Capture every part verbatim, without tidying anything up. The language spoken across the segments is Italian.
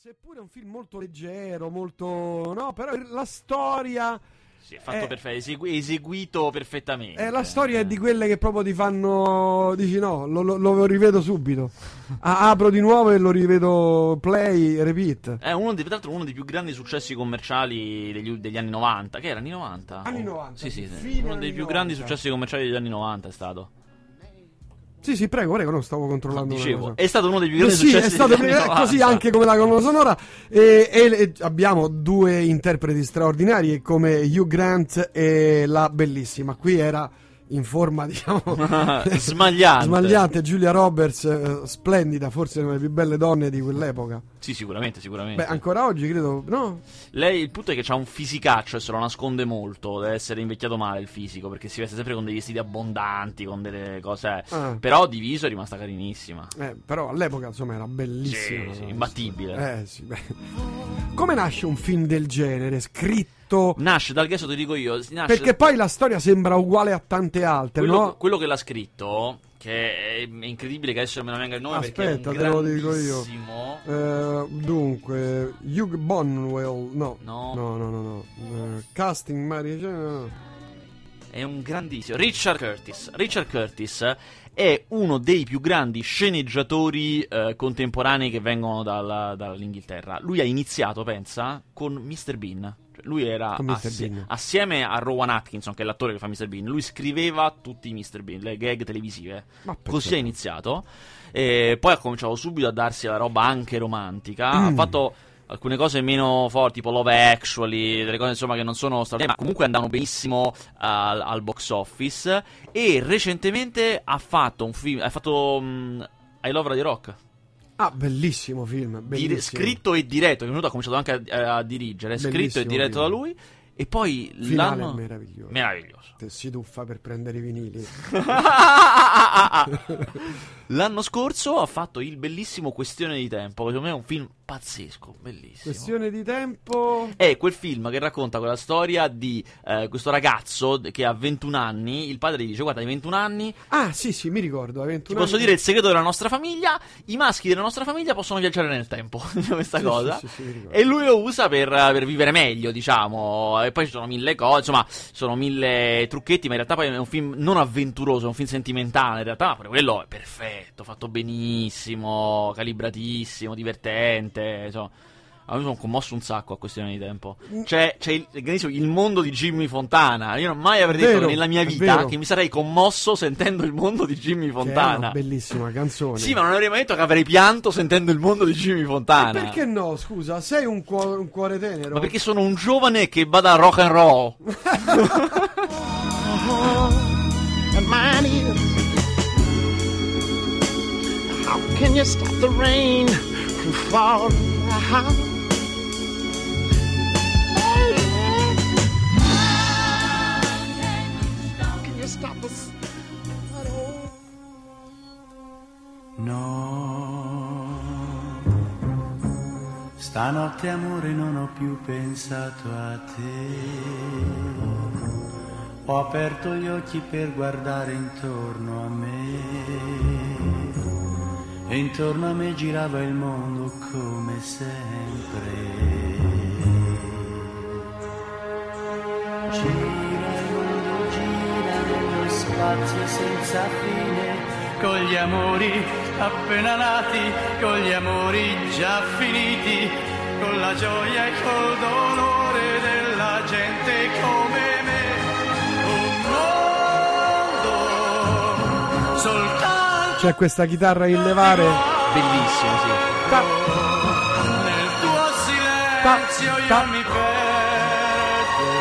seppure è un film molto leggero, molto no, però la storia si è fatto è... perfetto, esegu- eseguito perfettamente. Eh, la storia è di quelle che proprio ti fanno dici no, lo, lo, lo rivedo subito. Ah, apro di nuovo e lo rivedo play, repeat. È uno dei, tra l'altro uno dei più grandi successi commerciali degli, degli anni novanta, che era anni novanta. Anni novanta. Oh, sì, sì, sì. Uno dei più grandi successi commerciali degli anni novanta è stato. Sì, sì, prego, prego, non stavo controllando. Dicevo, è stato uno dei più grandi sì, successi. Sì, è stato così anche come la colonna sonora. E, e, e abbiamo due interpreti straordinari come Hugh Grant e la bellissima. Qui era in forma, diciamo, smagliante. Smagliante, Julia Roberts, eh, splendida, forse una delle più belle donne di quell'epoca. Sì, sicuramente, sicuramente. Beh, ancora oggi credo, no? Lei, il punto è che c'ha un fisicaccio e se lo nasconde molto. Deve essere invecchiato male il fisico, perché si veste sempre con dei vestiti abbondanti, con delle cose. Ah. Però diviso è rimasta carinissima. Eh, però all'epoca insomma era bellissima. Sì, sì, imbattibile. Eh, sì, beh. Come nasce un film del genere scritto? Nasce dal gesto, ti dico io, nasce... perché poi la storia sembra uguale a tante altre, quello, no? Quello che l'ha scritto, che è incredibile che adesso me ne venga il nome. Aspetta, perché è un te grandissimo... lo dico io. Eh, dunque, Hugh Bonwell, no, no, no, no, no, no. Uh, casting Mary, no, no. È un grandissimo Richard Curtis. Richard Curtis è uno dei più grandi sceneggiatori eh, contemporanei che vengono dalla, dall'Inghilterra. Lui ha iniziato, pensa, con mister Bean. Lui era assi- assieme a Rowan Atkinson, che è l'attore che fa mister Bean. Lui scriveva tutti i mister Bean, le gag televisive. Così è iniziato. E poi ha cominciato subito a darsi alla roba anche romantica. Mm. Ha fatto alcune cose meno forti, tipo Love Actually, delle cose insomma che non sono state, ma comunque andavano benissimo al, al box office. E recentemente ha fatto un film, ha fatto um, I Love Radio Rock. Ah, bellissimo film, bellissimo. Dire, scritto e diretto, che ha cominciato anche a, a dirigere, è scritto e diretto film. Da lui. E poi finale l'anno... meraviglioso. Meraviglioso. Te si tuffa per prendere i vinili. L'anno scorso ha fatto il bellissimo Questione di Tempo, che secondo me è un film pazzesco, bellissimo. Questione di Tempo è quel film che racconta quella storia di eh, questo ragazzo che ha ventuno anni, il padre gli dice guarda hai ventuno anni. Ah sì sì, mi ricordo, hai ventuno ti anni. Posso dire il segreto della nostra famiglia, i maschi della nostra famiglia possono viaggiare nel tempo. Questa sì, cosa sì, sì, sì, e lui lo usa per, per vivere meglio, diciamo. E poi ci sono mille cose, insomma, sono mille trucchetti, ma in realtà poi è un film non avventuroso, è un film sentimentale in realtà, ma per quello è perfetto, fatto benissimo, calibratissimo, divertente, insomma. A me sono commosso un sacco a Questione di Tempo. C'è, c'è il, il mondo di Jimmy Fontana. Io non mai avrei vero, detto nella mia vita che mi sarei commosso sentendo il mondo di Jimmy Fontana. Che è una bellissima canzone. Sì, ma non avrei mai detto che avrei pianto sentendo il mondo di Jimmy Fontana. E perché no, scusa? Sei un cuore, un cuore tenero. Ma perché sono un giovane che bada al rock and roll. How can you stop the rain from falling? No, stanotte amore non ho più pensato a te, ho aperto gli occhi per guardare intorno a me, e intorno a me girava il mondo come sempre. Gira il mondo, gira nello spazio senza fine, con gli amori appena nati, con gli amori già finiti, con la gioia e col dolore della gente come me. Un mondo soltanto. C'è questa chitarra in levare. Bellissima, sì. Ta. Nel tuo silenzio ta. Ta. Io mi perdo.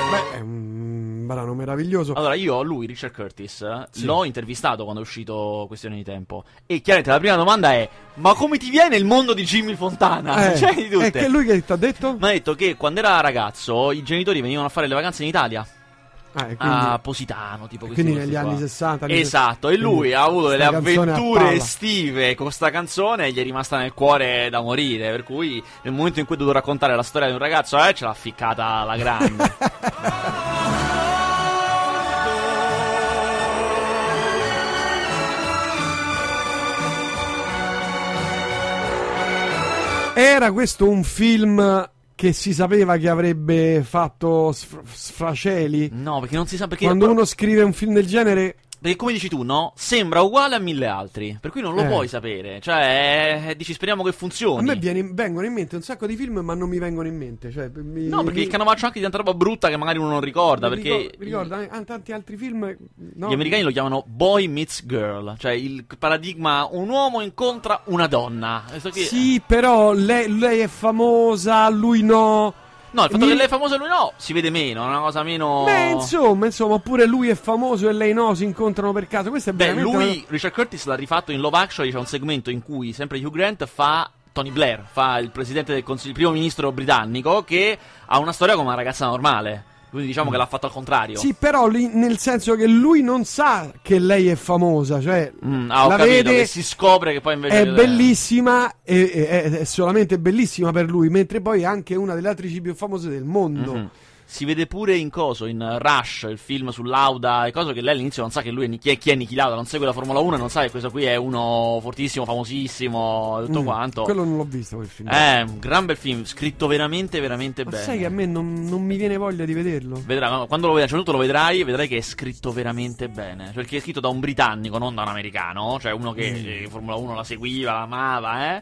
Beh, è un brano meraviglioso. Allora io lui Richard Curtis sì. l'ho intervistato quando è uscito Questione di Tempo e chiaramente la prima domanda è ma come ti viene il mondo di Jimmy Fontana? Eh, cioè di tutte. E che lui che ti ha detto? Mi ha detto che quando era ragazzo i genitori venivano a fare le vacanze in Italia. Ah, quindi, a Positano, tipo quindi negli anni qua. sessanta anni esatto, e lui ha avuto delle avventure estive con questa canzone e gli è rimasta nel cuore da morire, per cui nel momento in cui ho dovuto raccontare la storia di un ragazzo eh, ce l'ha ficcata alla grande. Era questo un film che si sapeva che avrebbe fatto sf- sfraceli? No, perché non si sa, perché quando uno scrive un film del genere, perché come dici tu, no? Sembra uguale a mille altri, per cui non lo eh. puoi sapere. Cioè, dici, speriamo che funzioni. A me viene, vengono in mente un sacco di film, ma non mi vengono in mente. Cioè, mi, no, perché mi... il canovaccio anche di tanta roba brutta che magari uno non ricorda. Mi perché ricordo, mi ricordo tanti altri film. No. Gli americani lo chiamano Boy Meets Girl, cioè il paradigma: un uomo incontra una donna. So che... Sì, però lei, lei è famosa, lui no. No, il fatto Mi... che lei è famosa e lui no, si vede meno, è una cosa meno... Beh, insomma, insomma, oppure lui è famoso e lei no, si incontrano per caso, questo è Beh, veramente... lui, Richard Curtis l'ha rifatto in Love Actually, c'è un segmento in cui sempre Hugh Grant fa... Tony Blair, fa il presidente del consiglio, il primo ministro britannico, che ha una storia come una ragazza normale. Quindi diciamo che l'ha fatto al contrario. Sì, però lì, nel senso che lui non sa che lei è famosa, cioè mm, ah, ho la capito, vede, che si scopre che poi invece è le... bellissima, è, è, è solamente bellissima per lui, mentre poi è anche una delle attrici più famose del mondo. Mm-hmm. Si vede pure in coso, in Rush, il film su Lauda e cosa, che lei all'inizio non sa che lui è Nichi, chi è Niki Lauda, non segue la Formula uno e non sa che questo qui è uno fortissimo, famosissimo, tutto mm, quanto. Quello non l'ho visto quel film. È un gran bel film, scritto veramente, veramente ma bene. Sai che a me non, non mi viene voglia di vederlo. Vedrai, quando lo vedrai, cioè, tu lo vedrai, vedrai che è scritto veramente bene. Perché cioè, è scritto da un britannico, non da un americano, cioè uno che mm. eh, Formula uno la seguiva, la amava, eh.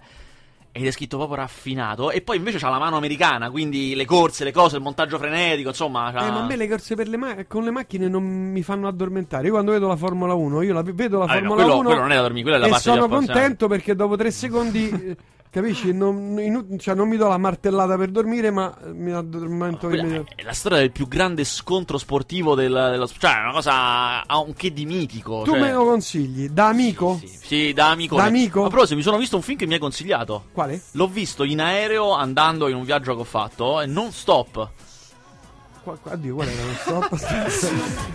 Ed è scritto proprio raffinato. E poi invece c'ha la mano americana, quindi le corse, le cose, il montaggio frenetico, insomma c'ha... eh, ma a me le corse per le ma- con le macchine non mi fanno addormentare. Io quando vedo la Formula uno, io la vedo la ah, Formula no, quello, uno quello non è da dormire, quella è la e parte sono contento perché dopo tre secondi capisci, non, in, cioè, non mi do la martellata per dormire, ma mi addormento immediatamente. È la storia del più grande scontro sportivo del, dello, cioè è una cosa anche di mitico. Tu cioè... me lo consigli? Da amico? Sì, sì, sì, da amico. Da amico? Ma però se mi sono visto un film che mi hai consigliato. Quale? L'ho visto in aereo andando in un viaggio che ho fatto, e non stop. Addio, qual era? Non sto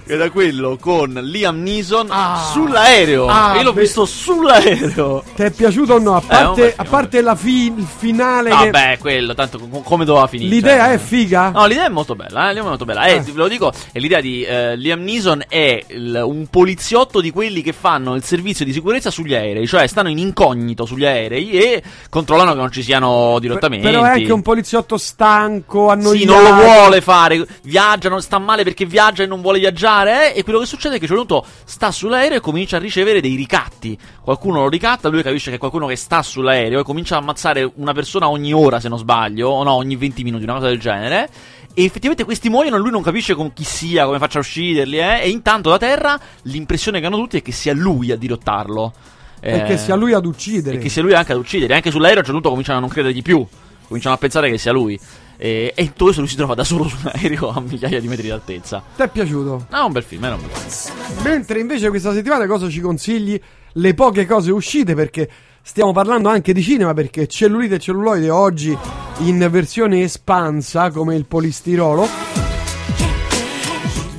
era quello con Liam Neeson ah, sull'aereo. Ah, io l'ho beh. visto sull'aereo. Ti è piaciuto o no? A parte, eh, a parte la fi- il finale. Vabbè, ah, che... quello, tanto come doveva finire. L'idea cioè, è figa? No, l'idea è molto bella. Eh? L'idea è molto bella. Eh, eh. Ve lo dico, è l'idea di eh, Liam Neeson è il, un poliziotto di quelli che fanno il servizio di sicurezza sugli aerei, cioè stanno in incognito sugli aerei e controllano che non ci siano dirottamenti. Però è anche un poliziotto stanco, annoiato. Sì, non lo vuole fare. Viaggia, non sta male perché viaggia e non vuole viaggiare, eh? E quello che succede è che Cioluto sta sull'aereo e comincia a ricevere dei ricatti. Qualcuno lo ricatta, lui capisce che è qualcuno che sta sull'aereo e comincia a ammazzare una persona ogni ora, se non sbaglio, o no, ogni venti minuti, una cosa del genere. E effettivamente questi muoiono, lui non capisce con chi sia, come faccia a ucciderli, eh? E intanto da terra l'impressione che hanno tutti è che sia lui a dirottarlo, eh, e che sia lui ad uccidere, e che sia lui anche ad uccidere. Anche sull'aereo Cioluto cominciano a non credergli più, cominciano a pensare che sia lui. E, e tutto questo lui si trova da solo su un aereo a migliaia di metri di altezza. Ti è piaciuto? Ah, un bel film, era un bel film. Mentre invece questa settimana cosa ci consigli? Le poche cose uscite, perché stiamo parlando anche di cinema, perché Cellulite e Celluloide oggi in versione espansa come il polistirolo.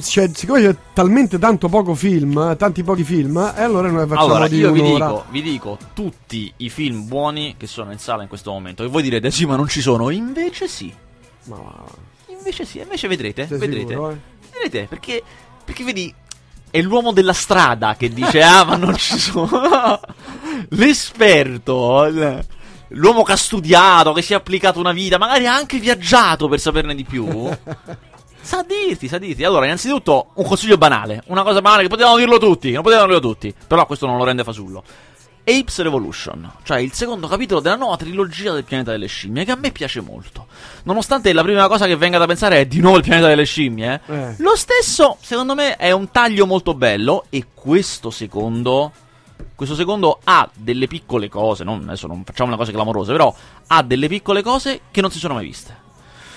Cioè, siccome c'è talmente tanto poco film, tanti pochi film, e allora noi facciamo allora, di io vi dico, vi dico tutti i film buoni che sono in sala in questo momento. E voi direte sì, ma non ci sono. Invece sì. No. Invece sì, invece vedrete, sei vedrete, sicuro, eh? Vedrete, perché perché vedi, è l'uomo della strada che dice ah, ma non ci sono. L'esperto, l'uomo che ha studiato, che si è applicato una vita, magari ha anche viaggiato per saperne di più. Sa dirti, sa dirti. Allora, innanzitutto un consiglio banale, una cosa banale che potevano dirlo tutti, che non potevano dirlo tutti, però questo non lo rende fasullo. Apes Revolution, cioè il secondo capitolo della nuova trilogia del pianeta delle scimmie, che a me piace molto. Nonostante la prima cosa che venga da pensare è di nuovo il pianeta delle scimmie, eh? Eh. Lo stesso, secondo me, è un taglio molto bello. E questo secondo, questo secondo ha delle piccole cose, non, adesso non facciamo una cosa clamorosa, però ha delle piccole cose che non si sono mai viste.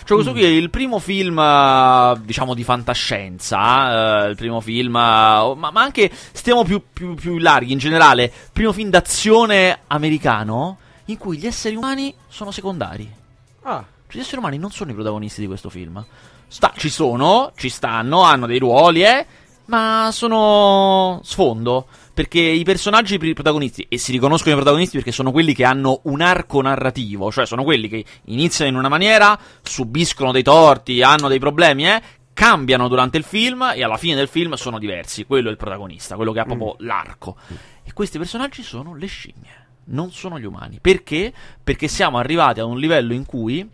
Cioè questo qui è il primo film, diciamo, di fantascienza, eh, il primo film, ma, ma anche, stiamo più, più, più larghi in generale, primo film d'azione americano in cui gli esseri umani sono secondari. Ah. Cioè, gli esseri umani non sono i protagonisti di questo film. Sta, ci sono, ci stanno, hanno dei ruoli, eh, ma sono sfondo. Perché i personaggi protagonisti, e si riconoscono i protagonisti perché sono quelli che hanno un arco narrativo, cioè sono quelli che iniziano in una maniera, subiscono dei torti, hanno dei problemi, eh, cambiano durante il film e alla fine del film sono diversi. Quello è il protagonista, quello che ha proprio mm. l'arco. E questi personaggi sono le scimmie. non sono gli umani. Perché? Perché siamo arrivati a un livello in cui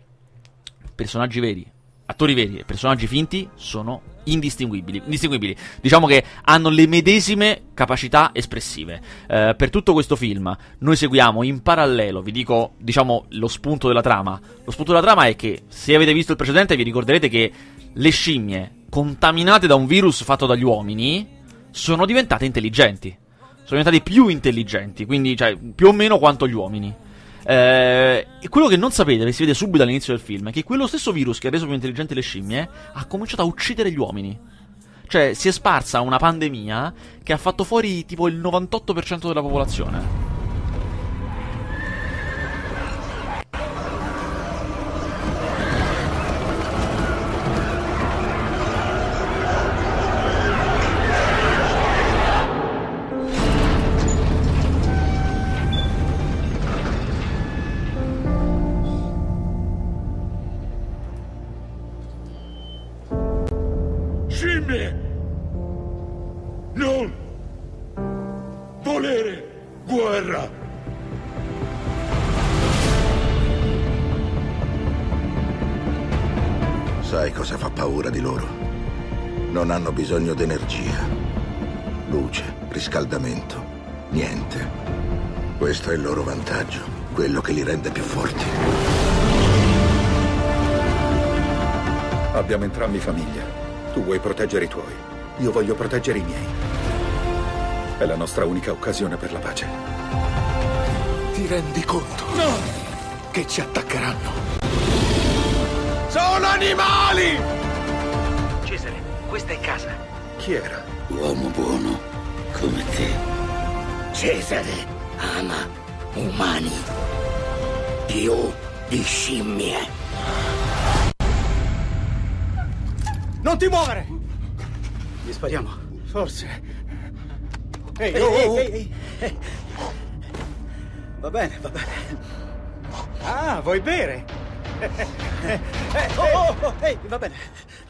personaggi veri, attori veri e personaggi finti sono indistinguibili, indistinguibili. Diciamo che hanno le medesime capacità espressive. Eh, per tutto questo film noi seguiamo in parallelo, vi dico, diciamo, lo spunto della trama. Lo spunto della trama è che, se avete visto il precedente, vi ricorderete che le scimmie contaminate da un virus fatto dagli uomini sono diventate intelligenti. Sono diventati più intelligenti, quindi, cioè, più o meno quanto gli uomini. Eh, e quello che non sapete, che si vede subito all'inizio del film, è che quello stesso virus che ha reso più intelligenti le scimmie ha cominciato a uccidere gli uomini. Cioè, si è sparsa una pandemia che ha fatto fuori tipo il novantotto per cento della popolazione. Non volere guerra. Sai cosa fa paura di loro? Non hanno bisogno di energia, luce, riscaldamento, niente. Questo è il loro vantaggio, quello che li rende più forti. Abbiamo entrambi famiglia. Tu vuoi proteggere i tuoi, io voglio proteggere i miei. È la nostra unica occasione per la pace. Ti rendi conto? No! Che ci attaccheranno. Sono animali! Cesare, questa è casa. Chi era? Uomo buono come te. Cesare ama umani più di scimmie. Non ti muovere! Gli spariamo? Forse. Ehi, ehi, oh, ehi, oh. Ehi, ehi. Va bene, va bene. Ah, vuoi bere? Oh, oh, oh, ehi, va bene.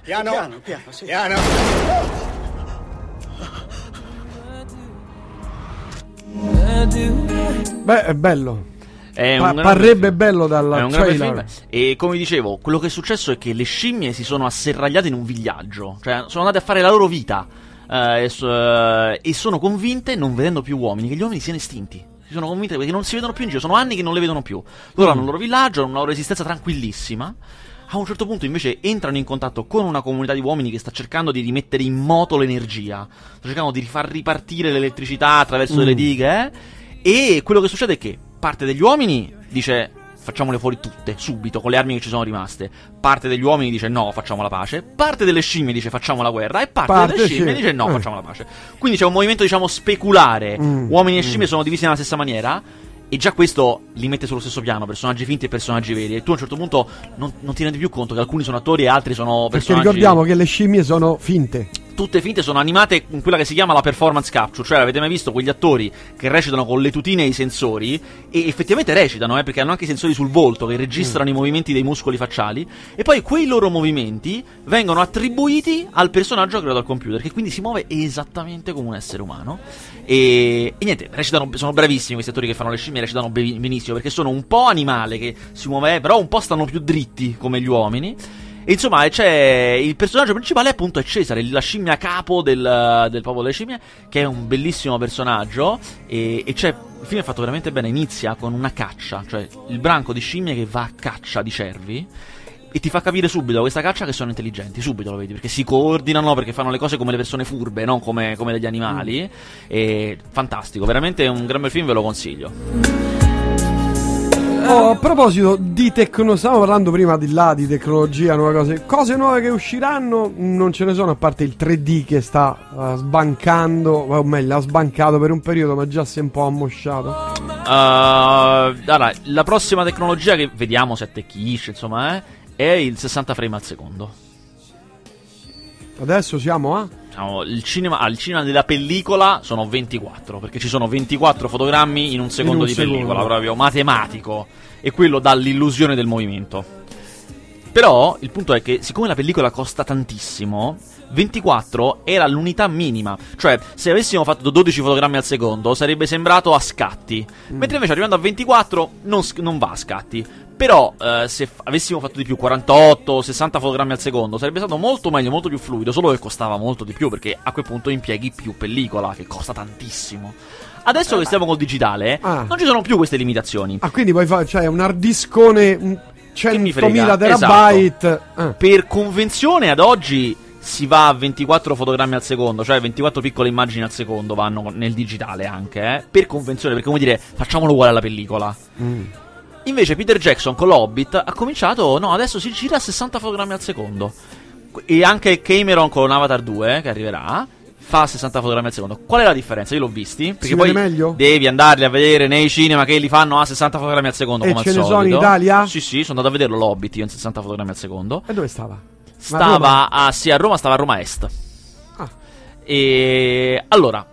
Piano, piano, piano, sì. Piano. Beh, è bello. È pa- parrebbe bello dalla trailer. E come dicevo, quello che è successo è che le scimmie si sono asserragliate in un villaggio, cioè sono andate a fare la loro vita, eh, e, e sono convinte, non vedendo più uomini, che gli uomini siano estinti. Si sono convinte perché non si vedono più in giro, sono anni che non le vedono più. Loro mm. hanno il loro villaggio, hanno una loro esistenza tranquillissima. A un certo punto invece entrano in contatto con una comunità di uomini che sta cercando di rimettere in moto l'energia, sta cercando di far ripartire l'elettricità attraverso mm. delle dighe, eh? E quello che succede è che parte degli uomini dice facciamole fuori tutte, subito, con le armi che ci sono rimaste. Parte degli uomini dice no, facciamo la pace. Parte delle scimmie dice facciamo la guerra. E parte, parte delle scimmie sì. dice no, eh. facciamo la pace. Quindi c'è un movimento, diciamo, speculare. mm. Uomini e scimmie mm. sono divisi nella stessa maniera. E già questo li mette sullo stesso piano, personaggi finti e personaggi veri. E tu a un certo punto non, non ti rendi più conto che alcuni sono attori e altri sono personaggi. Perché ricordiamo che le scimmie sono finte. Tutte finte, sono animate in quella che si chiama la performance capture. Cioè, avete mai visto quegli attori che recitano con le tutine e i sensori? E effettivamente recitano, eh, perché hanno anche i sensori sul volto che registrano mm. i movimenti dei muscoli facciali. E poi quei loro movimenti vengono attribuiti al personaggio creato dal computer, che quindi si muove esattamente come un essere umano. E, e niente, recitano, sono bravissimi questi attori che fanno le scimmie, recitano benissimo, perché sono un po' animale che si muove, però un po' stanno più dritti come gli uomini. E insomma, c'è il personaggio principale, appunto, è Cesare, la scimmia capo del, del popolo delle scimmie, che è un bellissimo personaggio. E, e c'è, il film è fatto veramente bene, inizia con una caccia, cioè il branco di scimmie che va a caccia di cervi. E ti fa capire subito questa caccia che sono intelligenti, subito lo vedi, perché si coordinano, perché fanno le cose come le persone furbe, non come, come degli animali. E fantastico, veramente un gran bel film, ve lo consiglio. Oh, a proposito di tecnologia, stavamo parlando prima di là di tecnologia, nuove cose, cose nuove che usciranno, non ce ne sono, a parte il tre D che sta uh, sbancando, o meglio, ha sbancato per un periodo, ma già si è un po' ammosciato. Uh, allora, la prossima tecnologia che vediamo se attecchisce, insomma, eh, è il sessanta frame al secondo. Adesso siamo a? No, il cinema, al cinema della pellicola sono ventiquattro, perché ci sono ventiquattro fotogrammi in un secondo in un di secondo. pellicola, proprio matematico, e quello dà l'illusione del movimento. Però il punto è che, siccome la pellicola costa tantissimo, ventiquattro era l'unità minima. Cioè, se avessimo fatto dodici fotogrammi al secondo sarebbe sembrato a scatti, mm. mentre invece arrivando a ventiquattro non, non va a scatti. Però eh, se f- avessimo fatto di più, quarantotto, sessanta fotogrammi al secondo, sarebbe stato molto meglio, molto più fluido. Solo che costava molto di più, perché a quel punto impieghi più pellicola, che costa tantissimo. Adesso eh, che stiamo col digitale ah. non ci sono più queste limitazioni. Ah, quindi puoi fare, cioè, un hard discone centomila terabyte, esatto. ah. Per convenzione ad oggi si va a ventiquattro fotogrammi al secondo, cioè ventiquattro piccole immagini al secondo vanno nel digitale anche, eh? Per convenzione, perché, come dire, facciamolo uguale alla pellicola. mm. Invece Peter Jackson con l'Hobbit ha cominciato, no, adesso si gira a sessanta fotogrammi al secondo, e anche Cameron con Avatar due, che arriverà, fa sessanta fotogrammi al secondo. Qual è la differenza? Io l'ho visti, perché poi meglio? Devi andarli a vedere nei cinema che li fanno a sessanta fotogrammi al secondo, e come al solito. E ce ne sono in Italia? Sì, sì, sono andato a vederlo l'Hobbit io in sessanta fotogrammi al secondo. E dove stava? Stava a, a, sì, a Roma, stava a Roma Est. Ah. E allora,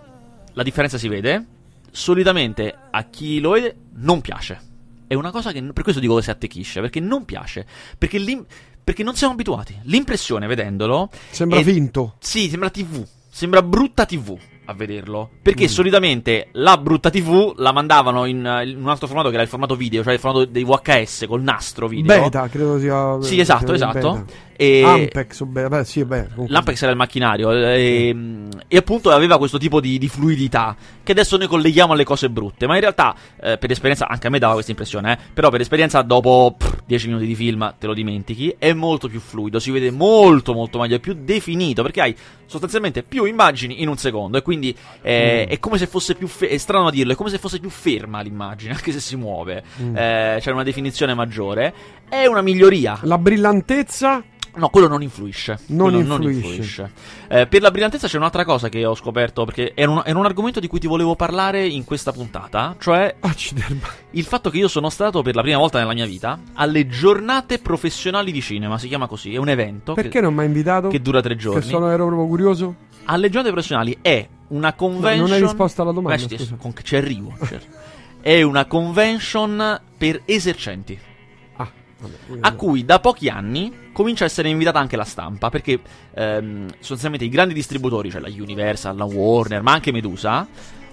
la differenza si vede. Solitamente a chi lo vede non piace. È una cosa che, per questo dico che si attecchisce, perché non piace, perché, l'im- perché non siamo abituati. L'impressione, vedendolo, sembra è, vinto. Sì, sembra tivù. Sembra brutta tivù a vederlo, perché mm. solitamente la brutta tivù la mandavano in, in un altro formato, che era il formato video, cioè il formato dei V H S col nastro video. Beta, credo sia. Sì, esatto, esatto. E Ampex, beh, sì, beh, l'Ampex era il macchinario e, mm. e appunto aveva questo tipo di, di fluidità che adesso noi colleghiamo alle cose brutte, ma in realtà eh, per esperienza, anche a me dava questa impressione, eh, però per esperienza dopo pff, dieci minuti di film te lo dimentichi. È molto più fluido, si vede molto molto meglio, è più definito, perché hai sostanzialmente più immagini in un secondo, e quindi eh, mm. è come se fosse più fe- è strano a dirlo, è come se fosse più ferma l'immagine, anche se si muove. mm. eh, c'è una definizione maggiore, è una miglioria. La brillantezza? No, quello non influisce. Non quello influisce. Non influisce. Eh, per la brillantezza c'è un'altra cosa che ho scoperto, perché era un, era un argomento di cui ti volevo parlare in questa puntata, cioè il fatto che io sono stato per la prima volta nella mia vita alle giornate professionali di cinema, si chiama così, è un evento. Perché che, non mi ha invitato? Che dura tre giorni. Che sono, ero proprio curioso. Alle giornate professionali è una convention. No, non hai risposto alla domanda. Beh, scusa. Con... Ci arrivo. È una convention per esercenti. A cui da pochi anni comincia a essere invitata anche la stampa, perché ehm, sostanzialmente i grandi distributori, cioè la Universal, la Warner, ma anche Medusa,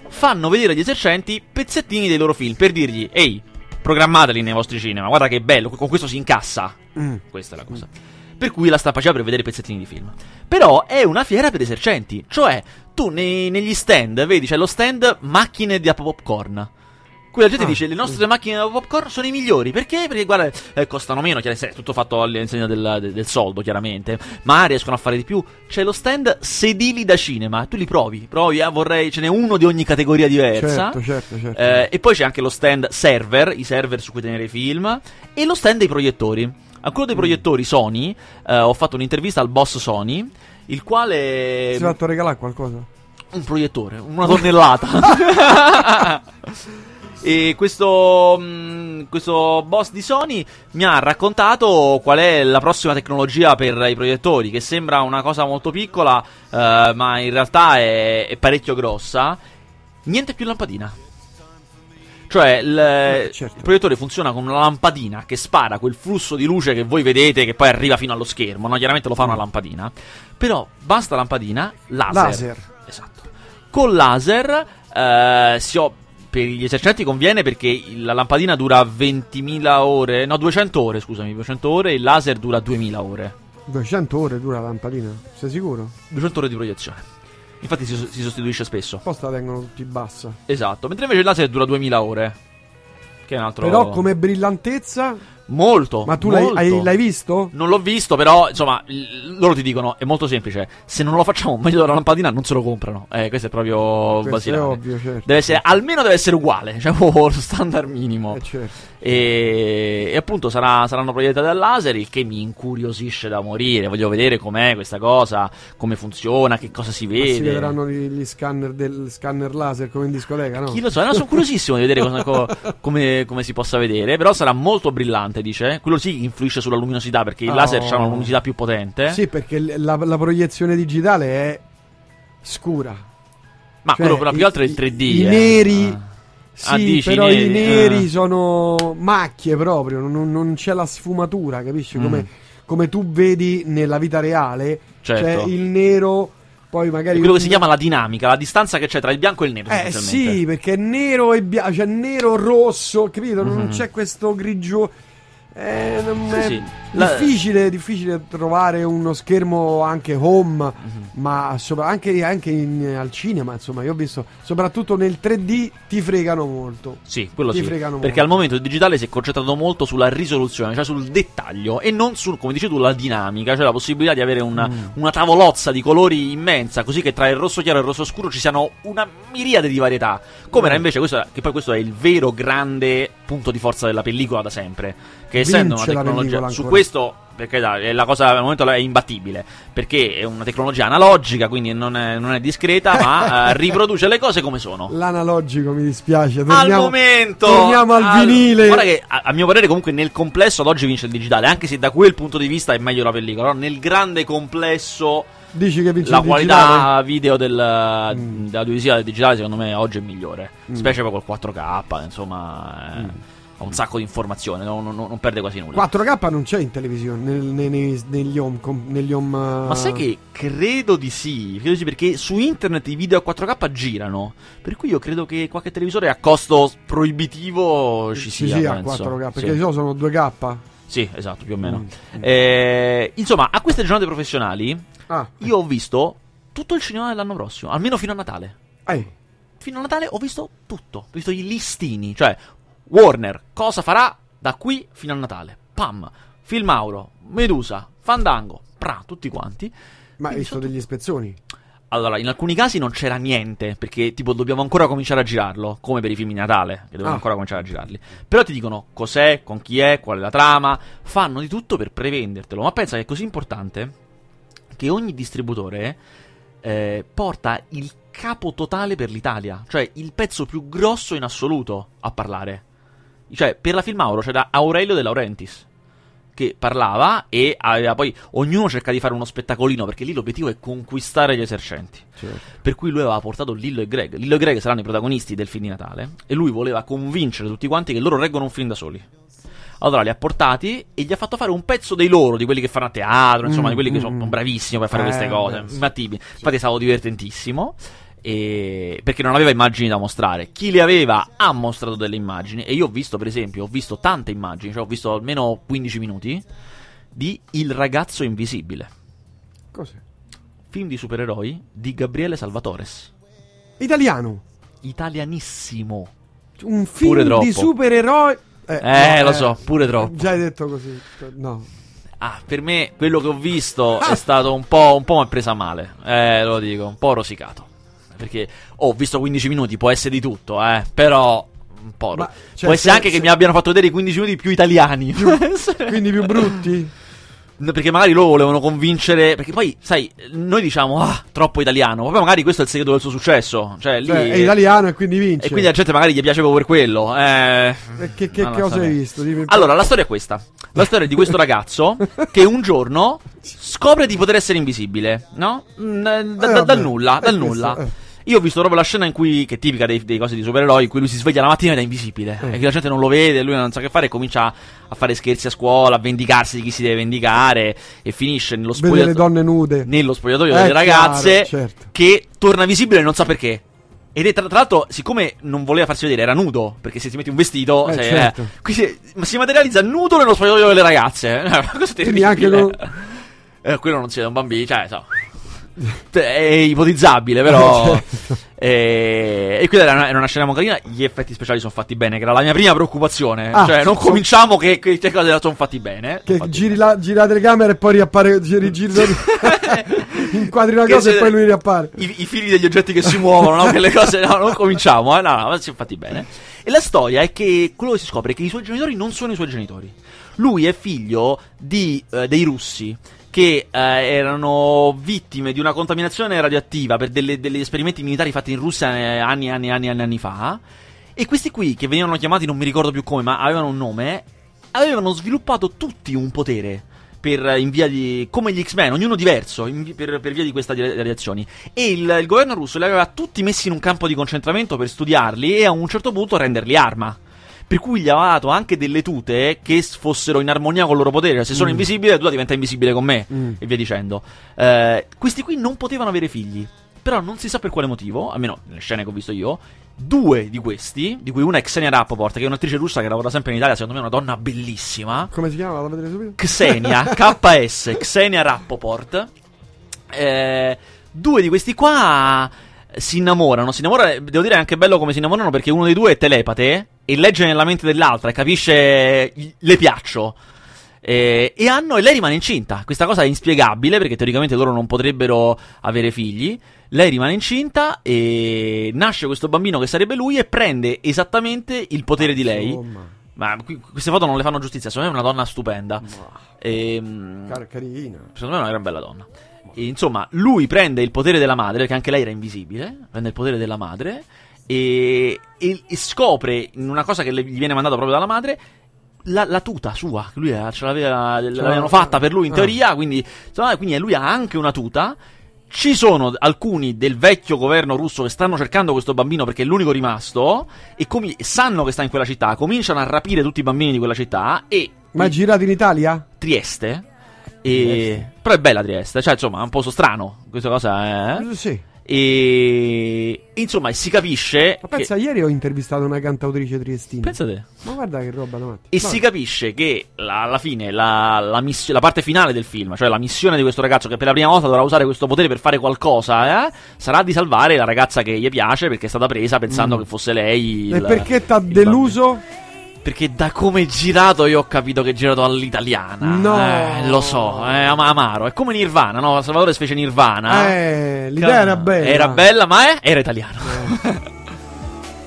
fanno vedere agli esercenti pezzettini dei loro film per dirgli: ehi, programmateli nei vostri cinema, guarda che bello, con questo si incassa. mm. Questa è la cosa mm. per cui la stampa c'è, per vedere pezzettini di film. Però è una fiera per esercenti, cioè tu nei, negli stand vedi, c'è lo stand macchine da popcorn. Quella gente ah, dice: le nostre sì. macchine da popcorn sono i migliori. Perché? Perché guarda, eh, costano meno, chiaramente, è tutto fatto all'insegna del, del, del soldo, chiaramente, ma riescono a fare di più. C'è lo stand sedili da cinema, tu li provi, provi, eh, vorrei, ce n'è uno di ogni categoria diversa. Certo, certo, certo. Eh, e poi c'è anche lo stand server, i server su cui tenere i film, e lo stand dei proiettori. A quello dei mm. proiettori Sony, eh, ho fatto un'intervista al boss Sony, il quale... Si è fatto regalare qualcosa? Un proiettore, una tonnellata. E questo, mh, questo boss di Sony mi ha raccontato qual è la prossima tecnologia per i proiettori, che sembra una cosa molto piccola, eh, ma in realtà è, è parecchio grossa. Niente più lampadina. Cioè l- eh, certo. il proiettore funziona con una lampadina che spara quel flusso di luce che voi vedete, che poi arriva fino allo schermo, no? Chiaramente lo fa una lampadina. Però basta lampadina, laser, laser. Esatto. Con laser eh, si ho per gli esercenti conviene, perché la lampadina dura ventimila ore, no, duecento ore, scusami, duecento ore, il laser dura duemila ore. duecento ore dura la lampadina, sei sicuro? duecento ore di proiezione. Infatti si, si sostituisce spesso. Apposta vengono tutti bassa. Esatto, mentre invece il laser dura duemila ore. Che è un altro... Però come brillantezza molto. Ma tu molto. L'hai, hai, l'hai visto? Non l'ho visto, però insomma l- loro ti dicono è molto semplice: se non lo facciamo meglio della lampadina non se lo comprano. Eh, questo è proprio questo basilare. È ovvio, certo. Deve essere, almeno deve essere uguale, cioè lo standard minimo. Eh, certo. e, e appunto sarà, saranno proiettate dal laser, il che mi incuriosisce da morire. Voglio vedere com'è questa cosa, come funziona, che cosa si vede. Ma si vedranno gli, gli scanner del scanner laser come in discoteca, no? Chi lo so, no, sono curiosissimo di vedere cosa, co- come come si possa vedere. Però sarà molto brillante, dice. Quello sì influisce sulla luminosità, perché il oh. laser ha una luminosità più potente. Sì, perché la, la proiezione digitale è scura. Ma cioè, quello per la più altro è il tre D. I, eh. i neri ah. Sì, ah, dici, però i neri, i neri ah. sono macchie proprio, non, non c'è la sfumatura, capisci? Come, mm. come tu vedi nella vita reale, certo. C'è il nero, poi magari quello non... che si chiama la dinamica, la distanza che c'è tra il bianco e il nero, eh sì, perché nero e bianco, cioè nero rosso, capito, mm-hmm. Non c'è questo grigio, eh, non sì, è sì. difficile la... difficile trovare uno schermo anche home, mm-hmm. ma sopra, anche, anche in, al cinema, insomma, io ho visto soprattutto nel tre D ti fregano molto, sì, quello ti sì perché molto. Al momento il digitale si è concentrato molto sulla risoluzione, cioè sul dettaglio, e non sul, come dici tu, la dinamica, cioè la possibilità di avere una, mm. una tavolozza di colori immensa, così che tra il rosso chiaro e il rosso scuro ci siano una miriade di varietà, come mm. era invece questo, che poi questo è il vero grande punto di forza della pellicola da sempre, che Vince essendo una tecnologia su questo, perché dai, la cosa al momento è imbattibile, perché è una tecnologia analogica, quindi non è, non è discreta, ma uh, riproduce le cose come sono. L'analogico mi dispiace, torniamo, al momento torniamo al, al vinile. Guarda che a, a mio parere comunque nel complesso ad oggi vince il digitale, anche se da quel punto di vista è meglio la pellicola, no? Nel grande complesso dici che vince la il qualità digitale? Video del, mm. dell'audiovisiva del digitale secondo me oggi è migliore, mm. specie poi col quattro K, insomma, mm. eh. ha un sacco di informazione, non, non, non perde quasi nulla. quattro K non c'è in televisione, nel, nei, nei, negli home, com, negli home uh... ma sai che credo di sì, credo di sì, perché su internet i video a quattro K girano, per cui io credo che qualche televisore a costo proibitivo ci sia, ci sia penso. quattro K, perché sì. sono due K. Sì, esatto, più o meno. Mm. Eh, insomma, a queste giornate professionali ah. io ho visto tutto il cinema dell'anno prossimo, almeno fino a Natale. Ehi. Fino a Natale ho visto tutto, ho visto i listini, cioè Warner cosa farà da qui fino a Natale? Pam, Filmauro, Medusa, Fandango, Pra, tutti quanti. Ma hai visto degli spezzoni? Allora, in alcuni casi non c'era niente, perché tipo dobbiamo ancora cominciare a girarlo, come per i film di Natale, che dobbiamo ah. ancora cominciare a girarli. Però ti dicono cos'è, con chi è, qual è la trama, fanno di tutto per prevendertelo. Ma pensa che è così importante che ogni distributore eh, porta il capo totale per l'Italia, cioè il pezzo più grosso in assoluto a parlare. Cioè, per la Filmauro c'era Aurelio De Laurentiis che parlava, e aveva poi ognuno cerca di fare uno spettacolino, perché lì l'obiettivo è conquistare gli esercenti, certo. Per cui lui aveva portato Lillo e Greg. Lillo e Greg saranno i protagonisti del film di Natale, e lui voleva convincere tutti quanti che loro reggono un film da soli. Allora li ha portati e gli ha fatto fare un pezzo dei loro, di quelli che fanno a teatro, insomma, mm, di quelli che mm, sono bravissimi per fare eh, queste cose, beh, imbattibili, sì. Infatti è stato divertentissimo. E perché non aveva immagini da mostrare, chi le aveva ha mostrato delle immagini, e io ho visto, per esempio, ho visto tante immagini, cioè ho visto almeno quindici minuti di Il ragazzo invisibile. Cos'è? Film di supereroi di Gabriele Salvatores. Italiano. Italianissimo. Un film di supereroi. Eh, eh no, lo eh, so, pure troppo. Già hai detto così. No. Ah, per me quello che ho visto ah. è stato un po' un po' mi è presa male. Eh, lo dico, un po' rosicato. Perché ho oh, visto quindici minuti, può essere di tutto, eh, però un po'. Ma, cioè, può essere se, anche se... che mi abbiano fatto vedere i quindici minuti più italiani, più, quindi più brutti. Perché magari loro volevano convincere, perché poi sai, noi diciamo ah, troppo italiano, ma poi magari questo è il segreto del suo successo, cioè, lì cioè, è italiano e quindi vince. E quindi la gente magari gli piace proprio per quello. Eh, che che, no, che cosa hai visto? Dimmi. Allora, la storia è questa. La storia è di questo ragazzo che un giorno scopre di poter essere invisibile, no? Da, da, dal nulla, dal nulla. Io ho visto proprio la scena in cui, che è tipica dei, dei cose di supereroi, in cui lui si sveglia la mattina ed è invisibile, mm. e che la gente non lo vede, lui non sa che fare e comincia a fare scherzi a scuola, a vendicarsi di chi si deve vendicare, e finisce nello spogliatoio, vede le donne nude, nello spogliatoio eh, delle ragazze, chiaro, certo. Che torna visibile e non sa perché. Ed è tra, tra l'altro, siccome non voleva farsi vedere, era nudo, perché se ti metti un vestito eh, sei, certo. eh, quindi, ma si materializza nudo nello spogliatoio delle ragazze. Cosa terribile. Anche lo... eh, quello non si vede un bambino, cioè so. È ipotizzabile, però. eh, e quella era una, era una scena molto carina. Gli effetti speciali sono fatti bene, che era la mia prima preoccupazione. Ah, cioè, non so... cominciamo che queste cose sono fatti bene. Che fatti giri bene. La, girate le camere e poi riappare. Giri, giri, inquadri una che cosa e poi lui riappare. I, i fili degli oggetti che si muovono, no? Che le cose. No, non cominciamo, eh? No, no, ma sono fatti bene. E la storia è che quello che si scopre è che i suoi genitori non sono i suoi genitori. Lui è figlio di, eh, dei russi, che eh, erano vittime di una contaminazione radioattiva per delle, degli esperimenti militari fatti in Russia eh, anni e anni e anni, anni, anni fa, e questi qui, che venivano chiamati non mi ricordo più come, ma avevano un nome, avevano sviluppato tutti un potere per, in via di, come gli X-Men, ognuno diverso, in, per, per via di queste radiazioni, e il, il governo russo li aveva tutti messi in un campo di concentramento per studiarli e a un certo punto renderli arma. per cui gli aveva dato anche delle tute che fossero in armonia con il loro potere. Se sono mm. invisibile, tu la diventa invisibile con me, mm. e via dicendo. Eh, questi qui non potevano avere figli, però non si sa per quale motivo, almeno nelle scene che ho visto io. Due di questi, di cui una è Xenia Rappoport, che è un'attrice russa che lavora sempre in Italia, secondo me è una donna bellissima. Come si chiama? Vado a vedere subito. Xenia, K S, Xenia Rappoport. Eh, due di questi qua si innamorano, si innamorano, devo dire è anche bello come si innamorano, perché uno dei due è telepate e legge nella mente dell'altra e capisce le piaccio. Eh, e hanno, e lei rimane incinta. Questa cosa è inspiegabile, perché teoricamente loro non potrebbero avere figli. Lei rimane incinta e nasce questo bambino che sarebbe lui, e prende esattamente il potere di lei. Ma qui, queste foto non le fanno giustizia. Secondo me è una donna stupenda, e, Car- carina. Secondo me è una gran bella donna. E, insomma, lui prende il potere della madre, perché anche lei era invisibile. Prende il potere della madre e, e, e scopre in una cosa che le, gli viene mandata proprio dalla madre. La, la tuta sua, che lui era, ce l'aveva, cioè, l'avevano fatta per lui in teoria, ah. quindi, insomma, quindi lui ha anche una tuta. Ci sono alcuni del vecchio governo russo che stanno cercando questo bambino perché è l'unico rimasto, e com- sanno che sta in quella città, cominciano a rapire tutti i bambini di quella città. E ma è girato in Italia? Trieste, e... Trieste. Però è bella Trieste, cioè insomma è un posto strano questa cosa, eh? Sì. E insomma si capisce. Ma pensa, che... ieri ho intervistato una cantautrice triestina. Pensa te. Ma guarda che roba, no? E no. Si capisce che la, alla fine la, la, miss- la parte finale del film, cioè la missione di questo ragazzo che per la prima volta dovrà usare questo potere per fare qualcosa, eh, sarà di salvare la ragazza che gli piace, perché è stata presa pensando mm. che fosse lei il, e perché t'ha deluso? Bambino. Perché da come è girato io ho capito che è girato all'italiana. No, eh, lo so, è amaro. È come Nirvana, no? Salvatore fece Nirvana. Eh, l'idea era bella. Era bella, ma è, era italiano. Eh.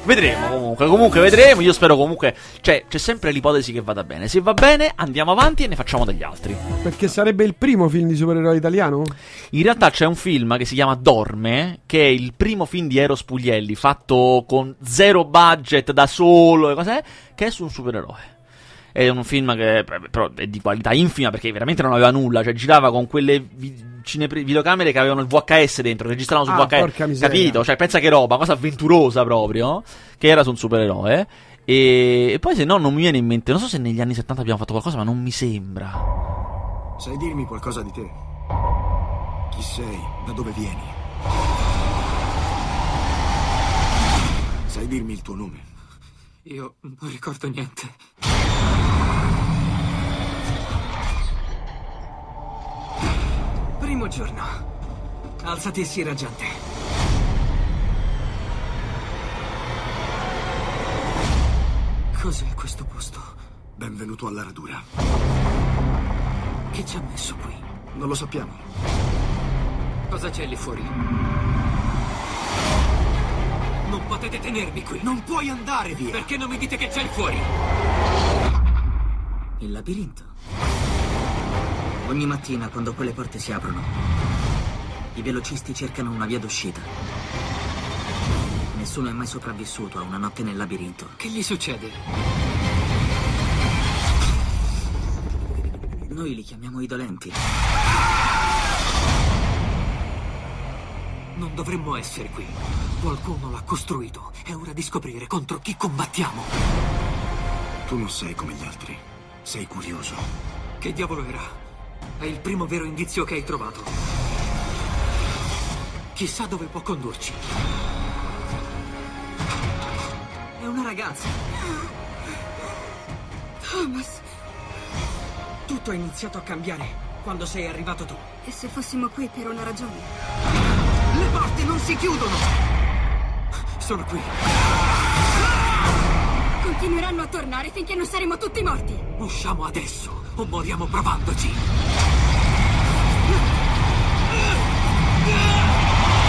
Vedremo comunque, comunque vedremo. Io spero comunque, cioè c'è sempre l'ipotesi che vada bene. Se va bene andiamo avanti e ne facciamo degli altri. Perché sarebbe il primo film di supereroe italiano? In realtà c'è un film che si chiama Dorme, che è il primo film di Eros Puglielli, fatto con zero budget, da solo e cos'è, che è su un supereroe. È un film che però è di qualità infima, perché veramente non aveva nulla, cioè girava con quelle cinepre- videocamere che avevano il V H S dentro, registravano su ah, V H S, capito? Cioè pensa che roba, cosa avventurosa proprio, che era su un supereroe. E... e poi se no non mi viene in mente, non so se negli anni settanta abbiamo fatto qualcosa, ma non mi sembra. Sai dirmi qualcosa di te? Chi sei? Da dove vieni? Sai dirmi il tuo nome? Io non ricordo niente. Primo giorno. Alzati e sii raggiante. Cos'è questo posto? Benvenuto alla radura. Chi ci ha messo qui? Non lo sappiamo. Cosa c'è lì fuori? Non potete tenermi qui. Non puoi andare via. Perché non mi dite che c'è lì fuori? Il labirinto. Ogni mattina, quando quelle porte si aprono, i velocisti cercano una via d'uscita. Nessuno è mai sopravvissuto a una notte nel labirinto. Che gli succede? Noi li chiamiamo i dolenti. Non dovremmo essere qui. Qualcuno l'ha costruito. È ora di scoprire contro chi combattiamo. Tu non sei come gli altri. Sei curioso. Che diavolo era? È il primo vero indizio che hai trovato. Chissà dove può condurci. È una ragazza. Thomas. Tutto è iniziato a cambiare quando sei arrivato tu. E se fossimo qui per una ragione? Le porte non si chiudono. Sono qui. Continueranno a tornare finché non saremo tutti morti. Usciamo adesso o moriamo provandoci.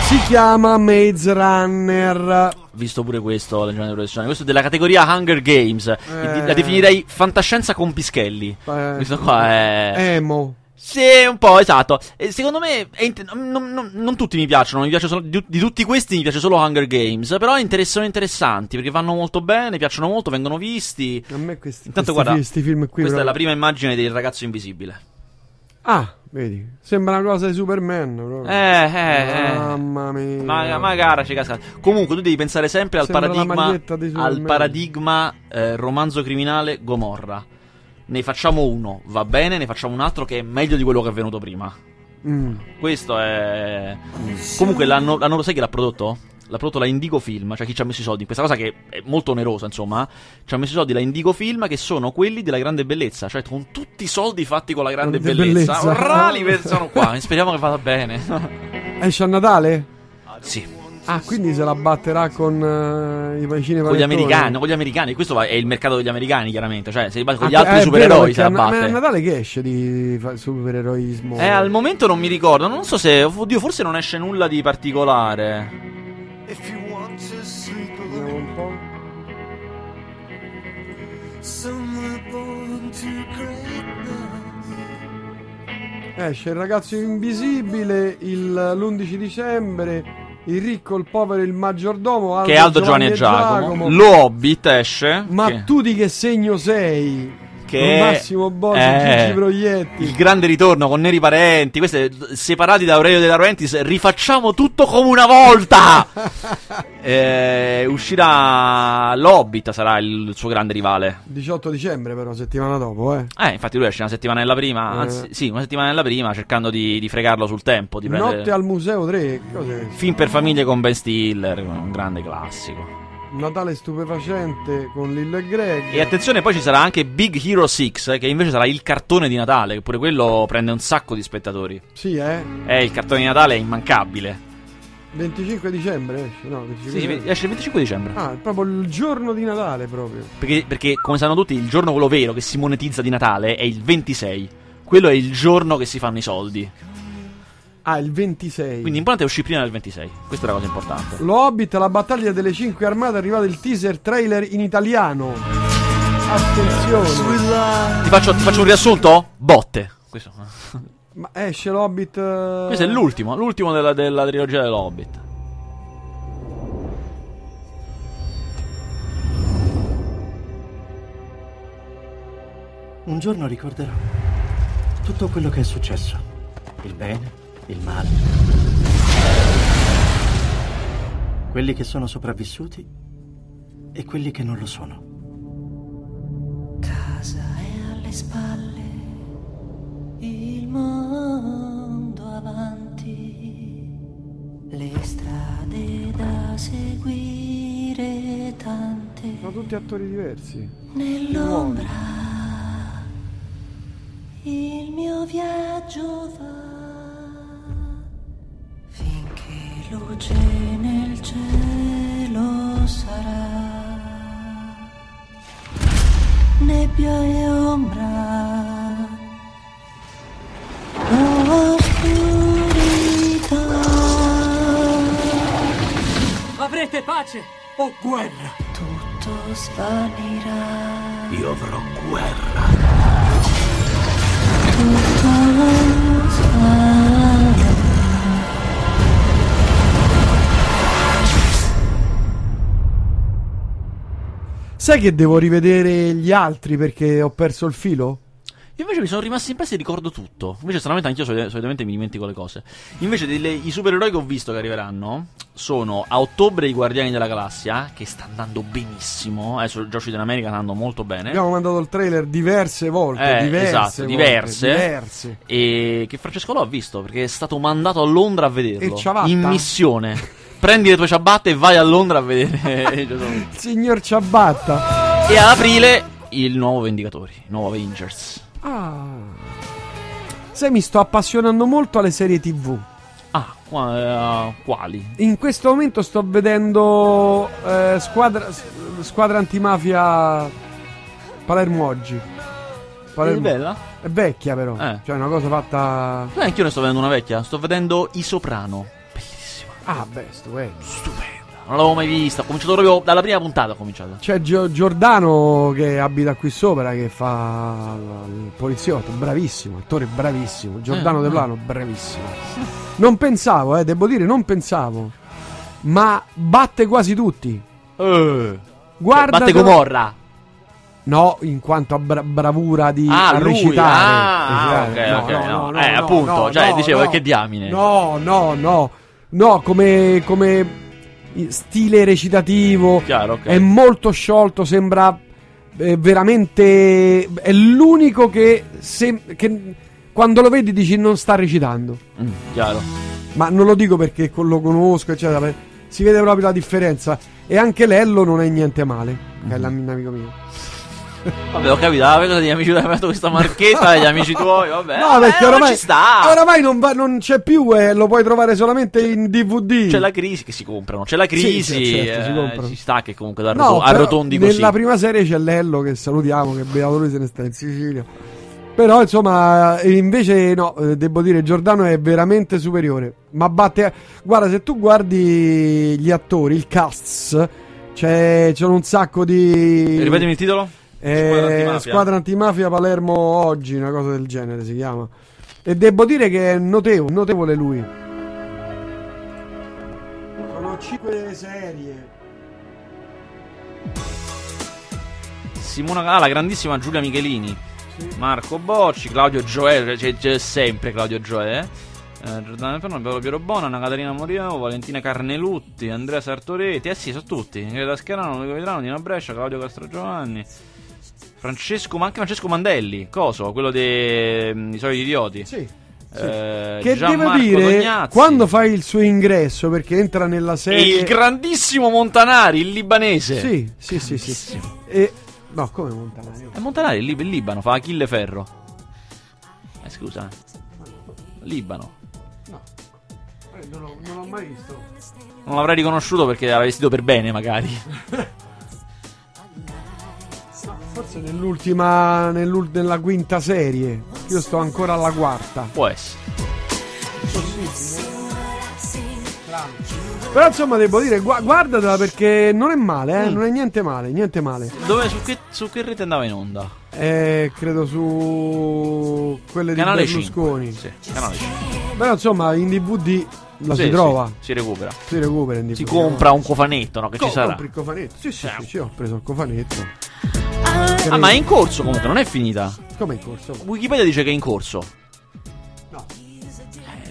Si chiama Maze Runner. Visto pure questo, la giornata di professione. Questo è della categoria Hunger Games. Eh... La definirei fantascienza con Pischelli. Eh... Questo qua è... Emo. Sì, un po', esatto. E secondo me è int- non, non, non tutti mi piacciono, mi piace solo, di, di tutti questi mi piace solo Hunger Games. Però interess- sono interessanti, perché vanno molto bene, piacciono molto, vengono visti. A me questi, intanto, questi, guarda, questi film qui. Questa però... è la prima immagine del ragazzo invisibile. Ah, vedi, sembra una cosa di Superman proprio. Eh, eh, mamma mia. Ma magari ci casca. Comunque tu devi pensare sempre al sembra paradigma al paradigma eh, romanzo criminale Gomorra. Ne facciamo uno, va bene, ne facciamo un altro che è meglio di quello che è venuto prima. Mm. Questo è mm. Comunque l'hanno, l'hanno sai chi l'ha prodotto? L'ha prodotto la Indigo Film, cioè chi ci ha messo i soldi in questa cosa che è molto onerosa, insomma, ci ha messo i soldi la Indigo Film, che sono quelli della grande bellezza, cioè con tutti i soldi fatti con la grande, grande bellezza, bellezza. Orra, li versano qua, speriamo che vada bene. Esce a Natale? Sì. Ah, quindi se la batterà con uh, i pancini con gli americani, con gli americani. Questo va, è il mercato degli americani, chiaramente. Cioè, se li batte con ah, gli altri eh, supereroi, se la batte. Ma è Natale che esce di supereroismo? Eh, al momento non mi ricordo. Non so se, oddio, forse non esce nulla di particolare. Vediamo un po'. Esce Il ragazzo invisibile il, l'undici dicembre. Il ricco, il povero, il maggiordomo, Aldo, che è Aldo, Giovanni e Giacomo. Giacomo. Lo Hobbit esce. Ma che... tu di che segno sei? Che Massimo Bosi, eh, Gigi Proietti. Il grande ritorno con Neri Parenti. Queste separati da Aurelio De Laurentiis. Rifacciamo tutto come una volta. eh, uscirà l'Hobbit, sarà il suo grande rivale. diciotto dicembre, però, settimana dopo, eh. Eh, infatti lui esce una settimanella prima. Eh. Anzi, sì, una settimanella prima, cercando di, di fregarlo sul tempo. Di prendere... Notte al Museo tre. Cos'è? Film per famiglie con Ben Stiller, un grande classico. Natale stupefacente con Lillo e Greg. E attenzione, poi ci sarà anche Big Hero sei, eh, che invece sarà il cartone di Natale, che pure quello prende un sacco di spettatori. Sì, eh? Eh, il cartone di Natale è immancabile. venticinque dicembre esce, no? venticinque sì, esce il venticinque dicembre. Ah, proprio il giorno di Natale proprio. Perché, perché, come sanno tutti, il giorno quello vero che si monetizza di Natale è il ventisei. Quello è il giorno che si fanno i soldi. Ah, il ventisei. Quindi l'importante è uscire prima del ventisei. Questa è la cosa importante. Lo Hobbit, la battaglia delle cinque armate. È arrivato il teaser trailer in italiano. Attenzione. Ti faccio, ti faccio un riassunto? Botte. Questo. Ma esce lo Hobbit. Uh... Questo è l'ultimo. L'ultimo della, della trilogia dello Hobbit. Un giorno ricorderò tutto quello che è successo. Il bene, il male, quelli che sono sopravvissuti e quelli che non lo sono. Casa è alle spalle, il mondo avanti, le strade da seguire tante. Sono tutti attori diversi. Nell'ombra il mio viaggio va. Luce nel cielo sarà, nebbia e ombra, oscurità. Avrete pace o guerra? Tutto svanirà. Io avrò guerra. Tutto svanirà. Sai che devo rivedere gli altri perché ho perso il filo? Io invece mi sono rimasto in pezzi e ricordo tutto. Invece stranamente anch'io solitamente, solitamente mi dimentico le cose. Invece delle, i supereroi che ho visto che arriveranno sono a ottobre i Guardiani della Galassia, che sta andando benissimo. Adesso già uscito in America sta andando molto bene. Abbiamo mandato il trailer diverse volte, eh, diverse, esatto, volte, diverse. diverse. E che Francesco l'ha visto perché è stato mandato a Londra a vederlo. In missione. Prendi le tue ciabatte e vai a Londra a vedere il signor Ciabatta. E ad aprile il nuovo Vendicatori, il nuovo Avengers. Ah, sai, mi sto appassionando molto alle serie tv. Ah, qua, uh, quali? In questo momento sto vedendo eh, Squadra Squadra antimafia Palermo oggi. Palermo. È bella? È vecchia però, eh. Cioè è una cosa fatta... Eh, anch'io ne sto vedendo una vecchia, sto vedendo I Soprano. Ah, beh, stupendo. Stupendo. Non l'avevo mai vista. Ho cominciato proprio dalla prima puntata. Ho cominciato. C'è Gio- Giordano che abita qui sopra, che fa il poliziotto. Bravissimo, attore bravissimo. Giordano eh, De Plano, eh. bravissimo. Non pensavo, eh, devo dire, non pensavo. Ma batte quasi tutti. Eh. Guarda. Batte Gomorra. No, in quanto a bra- bravura di ah, recitare. Ah, recitare. Okay, no, okay. no, no, no, eh, no, appunto, no, cioè, no, dicevo, no, che diamine. No, no, no, no, come, come stile recitativo. Chiaro, okay. È molto sciolto, sembra eh, veramente. È l'unico che, se, che quando lo vedi dici non sta recitando. Mm, chiaro. Ma non lo dico perché lo conosco, eccetera. Si vede proprio la differenza. E anche Lello non è niente male, che è l'amico mio. Vabbè, ho capito, la cosa degli amici, hai fatto questa marchetta degli amici tuoi, vabbè. No, perché eh, oramai ci sta. Oramai non, va, non c'è più, eh, lo puoi trovare solamente in D V D. C'è la crisi che si comprano, c'è la crisi, sì, sì, certo, eh, si comprano. Ci sta che comunque da no, arrotondi così. Nella prima serie c'è Lello, che salutiamo, che beato lui, se ne sta in Sicilia. Però insomma, invece no, devo dire, Giordano è veramente superiore. Ma batte, guarda, se tu guardi gli attori, il cast, c'è, c'è un sacco di. Ripetimi il titolo? Eh, Squadra antimafia. Squadra antimafia Palermo oggi, una cosa del genere si chiama. E devo dire che è notevole, notevole lui. Sono cinque serie. Simona, ah, la grandissima Giulia Michelini, sì. Marco Bocci, Claudio Gioè, c'è, c'è sempre Claudio Gioè, eh, Giordano Inferno, Paolo Piero Bona, Anna Caterina Moriano, Valentina Carnelutti, Andrea Sartoretti, eh sì, sono tutti. Greta Scherano, Luca Vetrano, Dino Brescia, Claudio Castrogiovanni, Francesco, ma anche Francesco Mandelli, coso, quello dei I soliti idioti. Sì, sì. Eh, che devo dire, Tognazzi, quando fai il suo ingresso, perché entra nella serie. E il grandissimo Montanari, il libanese. Sì, sì, sì, sì. E no, come Montanari? È Montanari, il, Lib- il Libano, fa Achille Ferro. Eh, scusa. Libano. No. Eh, non, l'ho, non l'ho mai visto. Non l'avrei riconosciuto perché era vestito per bene, magari. Forse nell'ultima, nell'ult- nella quinta serie. Io sto ancora alla quarta. Può essere. Però insomma devo dire, gu- guardatela perché non è male, eh? Mm. Non è niente male, niente male. Dove, su che, su che rete andava in onda? Eh, credo su quelle di Canale Berlusconi. Sì, Canale cinque. Però insomma in D V D la sì, si trova, sì, si recupera, si recupera in D V D. Si compra un cofanetto, no? Che Co- ci sarà? Compri il cofanetto, sì, sì, sì, sì, ho preso il cofanetto. Ah, ma è in corso comunque, non è finita. Come è in corso? Wikipedia dice che è in corso. No.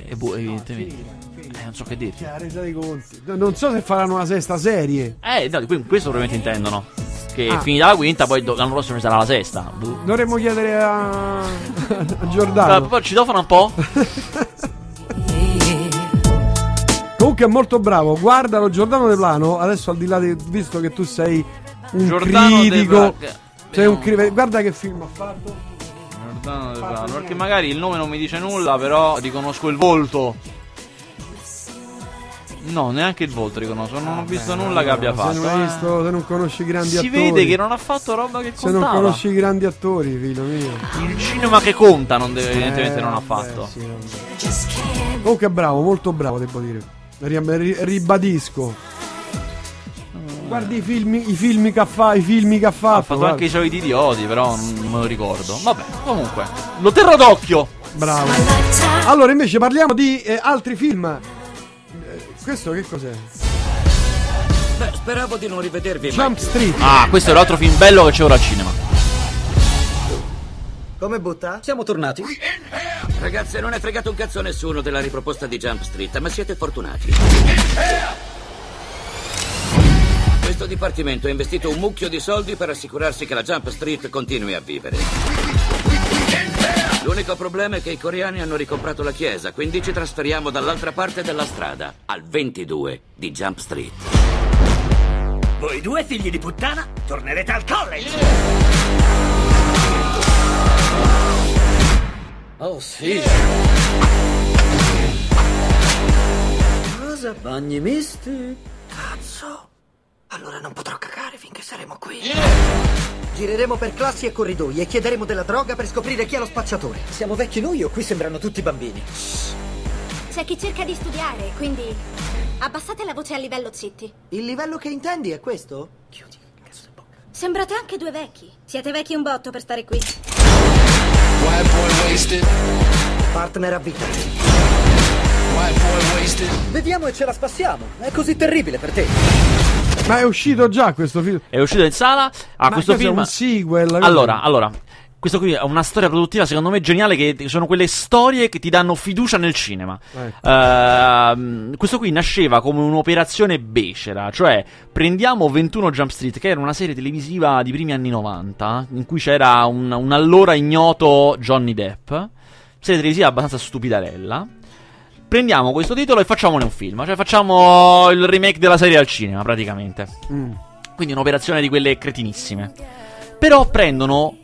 Eh, boh, evidentemente. No, eh, non so che dirti. Cioè, la resa dei conti. Non so se faranno una sesta serie. Eh, no, questo probabilmente intendono. Che ah. finita la quinta, poi l'anno prossimo sarà la sesta. Boh. Dovremmo chiedere a, a Giordano. Poi ci citofono un po'. Comunque è molto bravo. Guardalo, Giordano De Plano. Adesso al di là di, visto che tu sei un Giordano critico, cioè un cri- guarda che film ha fatto Giordano De Plano, perché magari il nome non mi dice nulla, però riconosco il volto. No, neanche il volto riconosco, non ho visto eh, nulla no, che abbia se fatto. Non hai visto, se non conosci grandi si attori. Si vede che non ha fatto roba che contava. Se non conosci i grandi attori, figlio mio. Il cinema che conta, non deve, eh, evidentemente non ha fatto. Sì, oh, che bravo, molto bravo, devo dire. R- ribadisco. Guardi i film, i film che ha fatto, i film che ha fatto. Ha fatto guarda. Anche i soliti idioti, però non me lo ricordo. Vabbè, comunque, lo terrò d'occhio. Bravo. Allora, invece parliamo di eh, altri film. Eh, questo che cos'è? Beh, speravo di non rivedervi. Jump Street. Ah, questo è l'altro film bello che c'è ora al cinema. Come butta? Siamo tornati. Ragazze, non è fregato un cazzo nessuno della riproposta di Jump Street, ma siete fortunati. Questo dipartimento ha investito un mucchio di soldi per assicurarsi che la Jump Street continui a vivere. L'unico problema è che i coreani hanno ricomprato la chiesa, quindi ci trasferiamo dall'altra parte della strada, al ventidue di Jump Street. Voi due figli di puttana tornerete al college! Oh sì! Cosa bagni misti? Cazzo! Allora non potrò cagare finché saremo qui. Yeah. Gireremo per classi e corridoi e chiederemo della droga per scoprire chi è lo spacciatore. Siamo vecchi noi o qui sembrano tutti bambini? C'è chi cerca di studiare, quindi abbassate la voce al livello zitti. Il livello che intendi è questo? Chiudi il cazzo di bocca. Sembrate anche due vecchi. Siete vecchi un botto per stare qui. White boy wasted. Partner a vita. White boy wasted. Vediamo e ce la spassiamo. È così terribile per te. Ma è uscito già questo film? È uscito in sala? A ah, questo film è un sequel. Allora, allora Questo qui è una storia produttiva secondo me geniale, che sono quelle storie che ti danno fiducia nel cinema. Ecco. uh, Questo qui nasceva come un'operazione becera, cioè prendiamo ventuno Jump Street, che era una serie televisiva di primi anni novanta, in cui c'era un, un allora ignoto Johnny Depp, serie televisiva abbastanza stupidarella. Prendiamo questo titolo e facciamone un film, cioè facciamo il remake della serie al cinema praticamente. mm. Quindi un'operazione di quelle cretinissime. Però prendono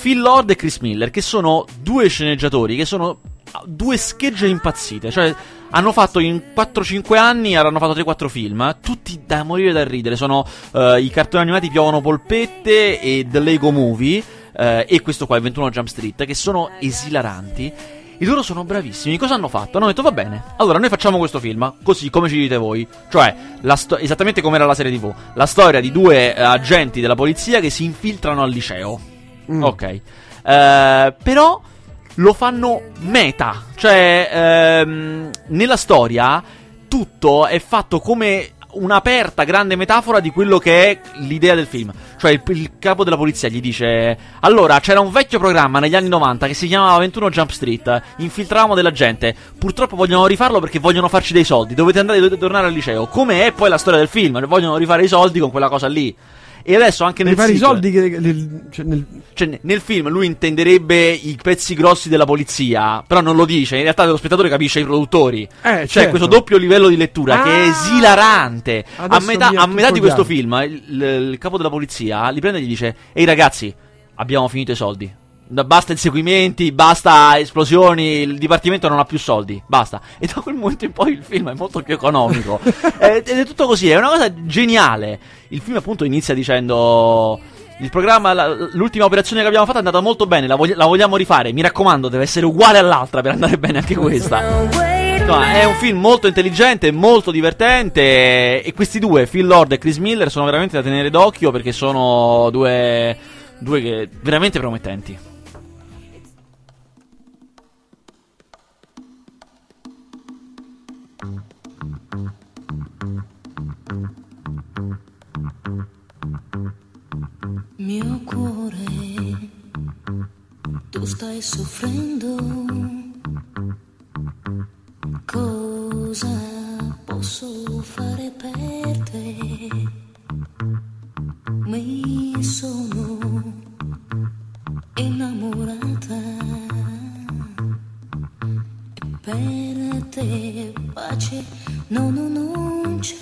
Phil Lord e Chris Miller, che sono due sceneggiatori, che sono due schegge impazzite, cioè hanno fatto in quattro cinque anni, hanno fatto tre quattro film, eh? Tutti da morire da ridere, sono uh, i cartoni animati Piovono Polpette e The Lego Movie, uh, e questo qua, il ventuno Jump Street, che sono esilaranti, e loro sono bravissimi. Cosa hanno fatto? Hanno detto va bene, allora noi facciamo questo film, così come ci dite voi, cioè la sto- esattamente come era la serie tivù, la storia di due uh, agenti della polizia che si infiltrano al liceo. Mm. Ok, uh, però lo fanno meta, cioè um, nella storia tutto è fatto come un'aperta grande metafora di quello che è l'idea del film. Cioè il, il capo della polizia gli dice: allora c'era un vecchio programma negli anni novanta che si chiamava ventuno Jump Street, infiltravamo della gente, purtroppo vogliono rifarlo perché vogliono farci dei soldi, dovete andare, dovete tornare al liceo. Come è poi la storia del film, vogliono rifare i soldi con quella cosa lì. E adesso anche nel film, i soldi che, nel, cioè nel... Cioè, nel film lui intenderebbe i pezzi grossi della polizia, però non lo dice. In realtà lo spettatore capisce i produttori. Eh, cioè certo. Questo doppio livello di lettura ah, che è esilarante. A metà, a metà di questo film il, il, il capo della polizia li prende e gli dice: ehi ragazzi, abbiamo finito i soldi, basta inseguimenti, basta esplosioni, il dipartimento non ha più soldi, basta. E da quel momento in poi il film è molto più economico. Ed è, è tutto così, è una cosa geniale. Il film appunto inizia dicendo: il programma, la, l'ultima operazione che abbiamo fatto è andata molto bene, la, vog- la vogliamo rifare, mi raccomando deve essere uguale all'altra per andare bene anche questa. No, è un film molto intelligente, molto divertente, e questi due, Phil Lord e Chris Miller, sono veramente da tenere d'occhio, perché sono due, due che veramente promettenti. Mio cuore, tu stai soffrendo, cosa posso fare per te? Mi sono innamorata e per te pace no, no, non c'è.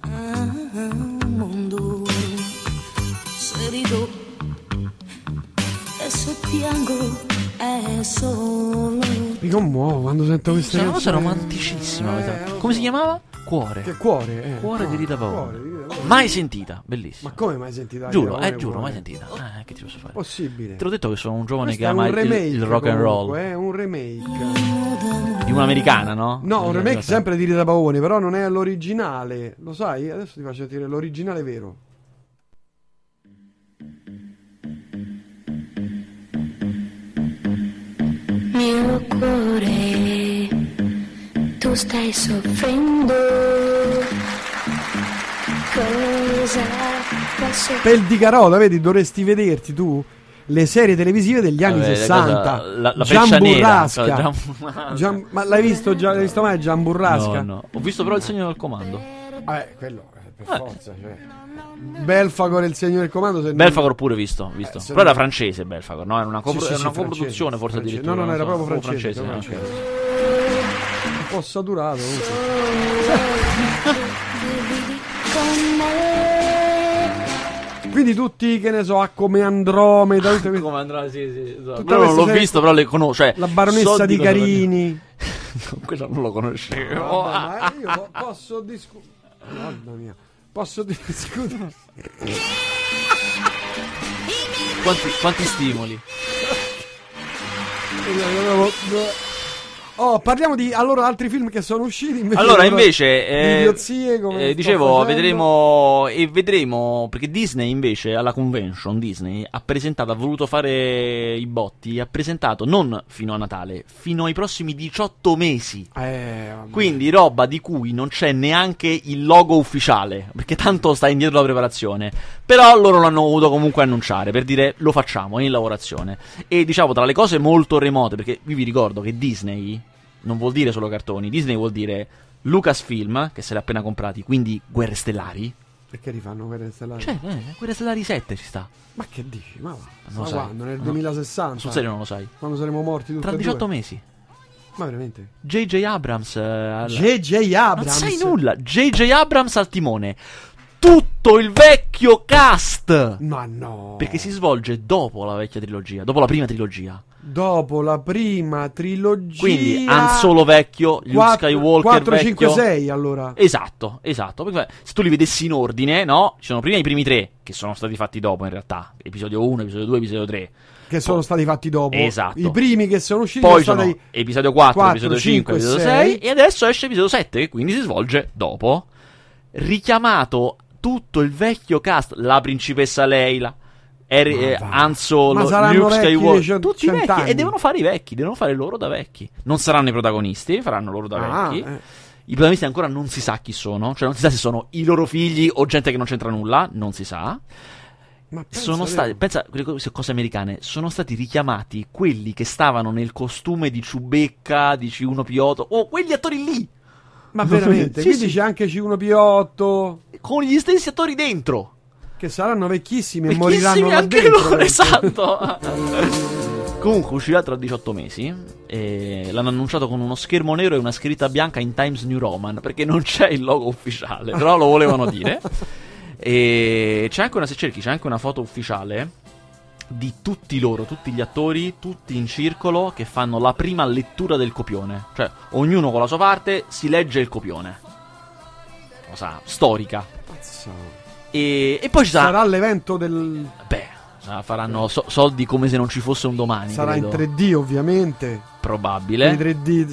Ah, un mondo se rido e se piango è solo. Mi commuovo quando sento queste canzoni. C'è una cosa romanticissima, eh, come si chiamava? Cuore. Che cuore? Eh, cuore, no, di Rita Pavone. Mai sentita, bellissima. Ma come mai sentita? Giuro, eh, giuro, mai sentita. Eh, che ti posso fare? Possibile. Te l'ho detto che sono un giovane questo che ama il, il rock and roll. È un remake di un'americana, no? No, un remake sempre di Rita Pavone, però non è l'originale. Lo sai? Adesso ti faccio dire l'originale vero. Mio cuore, tu stai soffrendo, cosa posso... Pel di Carola, vedi, dovresti vederti tu le serie televisive degli anni Vabbè, sessanta. La, la Gian Burrasca. Nera, cioè, Gian... Ma l'hai visto, già, l'hai visto mai Gian Burrasca? No, no. Ho visto però Il segno del comando. Vabbè, quello... Per forza, cioè. Belfagor e Il segno del comando. Se Belfagor non... pure visto, visto. Eh, però non... era francese Belfagor, no? Era una, compro... sì, sì, era una sì, coproduzione, francese, forse francese. Addirittura. No, no, era proprio francese. Un okay. po' saturato. Quindi tutti, che ne so, a come Andromeda. Tutte... come Andromeda, sì, sì. So. Però non l'ho serie... visto, però le conosco. Cioè, la baronessa so di Carini. Quello non lo conoscevo. Oh, vabbè, io po- posso discutere. Madonna mia, posso discutere? quanti, quanti stimoli. Oh, parliamo di allora altri film che sono usciti invece. Allora invece eh, idiozie, come eh, dicevo vedremo e vedremo perché Disney invece alla convention Disney ha presentato, ha voluto fare i botti, ha presentato non fino a Natale, fino ai prossimi diciotto mesi. Eh, Quindi roba di cui non c'è neanche il logo ufficiale, perché tanto sta indietro la preparazione. Però loro l'hanno dovuto comunque annunciare per dire lo facciamo, è in lavorazione. E diciamo tra le cose molto remote, perché vi, vi ricordo che Disney non vuol dire solo cartoni, Disney vuol dire Lucasfilm, che se l'ha appena comprati, quindi Guerre Stellari. Perché rifanno Guerre Stellari? Cioè, eh, Guerre Stellari sette ci sta. Ma che dici? Ma va, quando? Nel duemilasessanta? Sul serio non lo sai. Quando saremo morti tutti? Tra diciotto mesi. Ma veramente? J J Abrams. Alla... J J Abrams? Non sai nulla. J J Abrams al timone. Tutto il vecchio cast. Ma no. Perché si svolge dopo la vecchia trilogia, dopo la prima trilogia. Dopo la prima trilogia, quindi Han Solo vecchio, Luke Skywalker quattro, cinque, sei allora. Esatto, esatto. Perché se tu li vedessi in ordine, no? Ci sono prima i primi tre che sono stati fatti dopo in realtà, episodio uno, episodio due, episodio tre che sono poi stati fatti dopo. Esatto. I primi che sono usciti poi sono, sono stati... episodio quattro, episodio cinque, episodio sei e adesso esce episodio sette che quindi si svolge dopo. Richiamato tutto il vecchio cast, la principessa Leila, Er- Han Solo, Luke Skywalker, tutti vecchi anni. E devono fare i vecchi, devono fare loro da vecchi. Non saranno i protagonisti, faranno loro da ah, vecchi. Eh. I protagonisti ancora non si sa chi sono, cioè non si sa se sono i loro figli o gente che non c'entra nulla, non si sa. Ma sono stati, pensa, cose americane, sono stati richiamati quelli che stavano nel costume di Chewbacca, di C uno P otto, o quegli attori lì. Ma veramente? Quindi sì, sì, c'è anche C uno P otto con gli stessi attori dentro. Che saranno vecchissimi, vecchissimi e moriranno anche dentro, loro, perché... esatto. Comunque uscirà tra diciotto mesi e l'hanno annunciato con uno schermo nero e una scritta bianca in Times New Roman, perché non c'è il logo ufficiale, però lo volevano dire. E c'è anche una, se cerchi, c'è anche una foto ufficiale di tutti loro, tutti gli attori, tutti in circolo, che fanno la prima lettura del copione. Cioè ognuno con la sua parte si legge il copione. Cosa storica. Pazzo. E, e poi ci sarà, sarà l'evento del... Beh, faranno so- soldi come se non ci fosse un domani. Sarà credo. In tre D ovviamente. Probabile. In tre D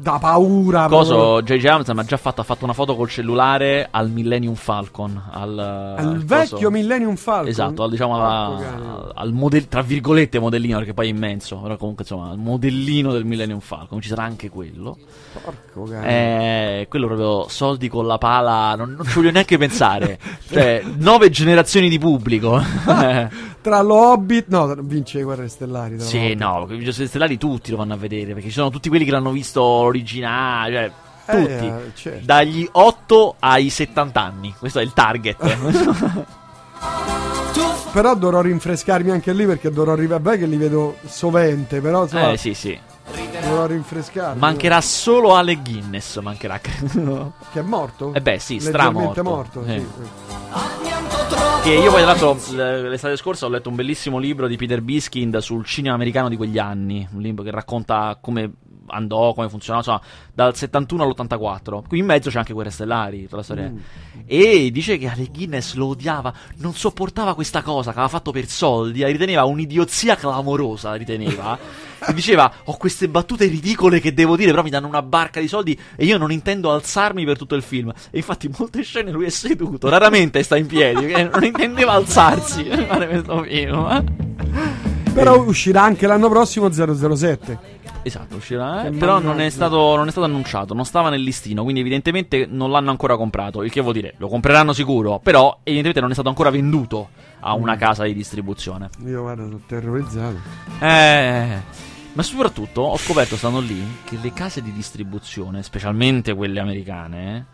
da paura. Coso, J J Abrams ha già fatto, ha fatto una foto col cellulare al Millennium Falcon. Al, al, al vecchio coso. Millennium Falcon. Esatto, al, diciamo alla, al model, tra virgolette modellino, perché poi è immenso. Però comunque insomma, al modellino del Millennium Falcon. Ci sarà anche quello. Porco cane. Eh, quello proprio soldi con la pala, non, non ci voglio neanche pensare. Cioè, nove generazioni di pubblico. Tra l'Hobbit, no, vince le Guerre Stellari. Sì, no, le Guerre Stellari tutti lo vanno a vedere, perché ci sono tutti quelli che l'hanno visto originale, cioè eh, tutti. Eh, certo. Dagli otto ai settanta anni. Questo è il target. Però dovrò rinfrescarmi anche lì, perché dovrò arrivare, beh, che li vedo sovente, però insomma, eh, sì, sì. Dovrò rinfrescarmi. Mancherà solo Ale Guinness, mancherà. Che è morto? Eh beh, sì, stramorto. Morto, eh. Sì, sì. Che io poi tra l'altro l'estate scorsa ho letto un bellissimo libro di Peter Biskind sul cinema americano di quegli anni, un libro che racconta come andò, come funzionò, insomma, dal settantuno all'ottantaquattro. Qui in mezzo c'è anche Guerre Stellari, tutta la storia. Mm. E dice che Ale Guinness lo odiava, non sopportava questa cosa che aveva fatto per soldi, la riteneva un'idiozia clamorosa, la riteneva. E diceva, ho queste battute ridicole che devo dire, però mi danno una barca di soldi e io non intendo alzarmi per tutto il film. E infatti molte scene lui è seduto, raramente sta in piedi, non intendeva alzarsi per fare questo film. Però uscirà anche l'anno prossimo zero zero sette. Esatto, uscirà, eh? Però non è, stato, non è stato annunciato, non stava nel listino, quindi evidentemente non l'hanno ancora comprato, il che vuol dire lo compreranno sicuro, però evidentemente non è stato ancora venduto a una casa di distribuzione. Io guarda, sono terrorizzato. Eh... Ma soprattutto ho scoperto, stanno lì, che le case di distribuzione, specialmente quelle americane,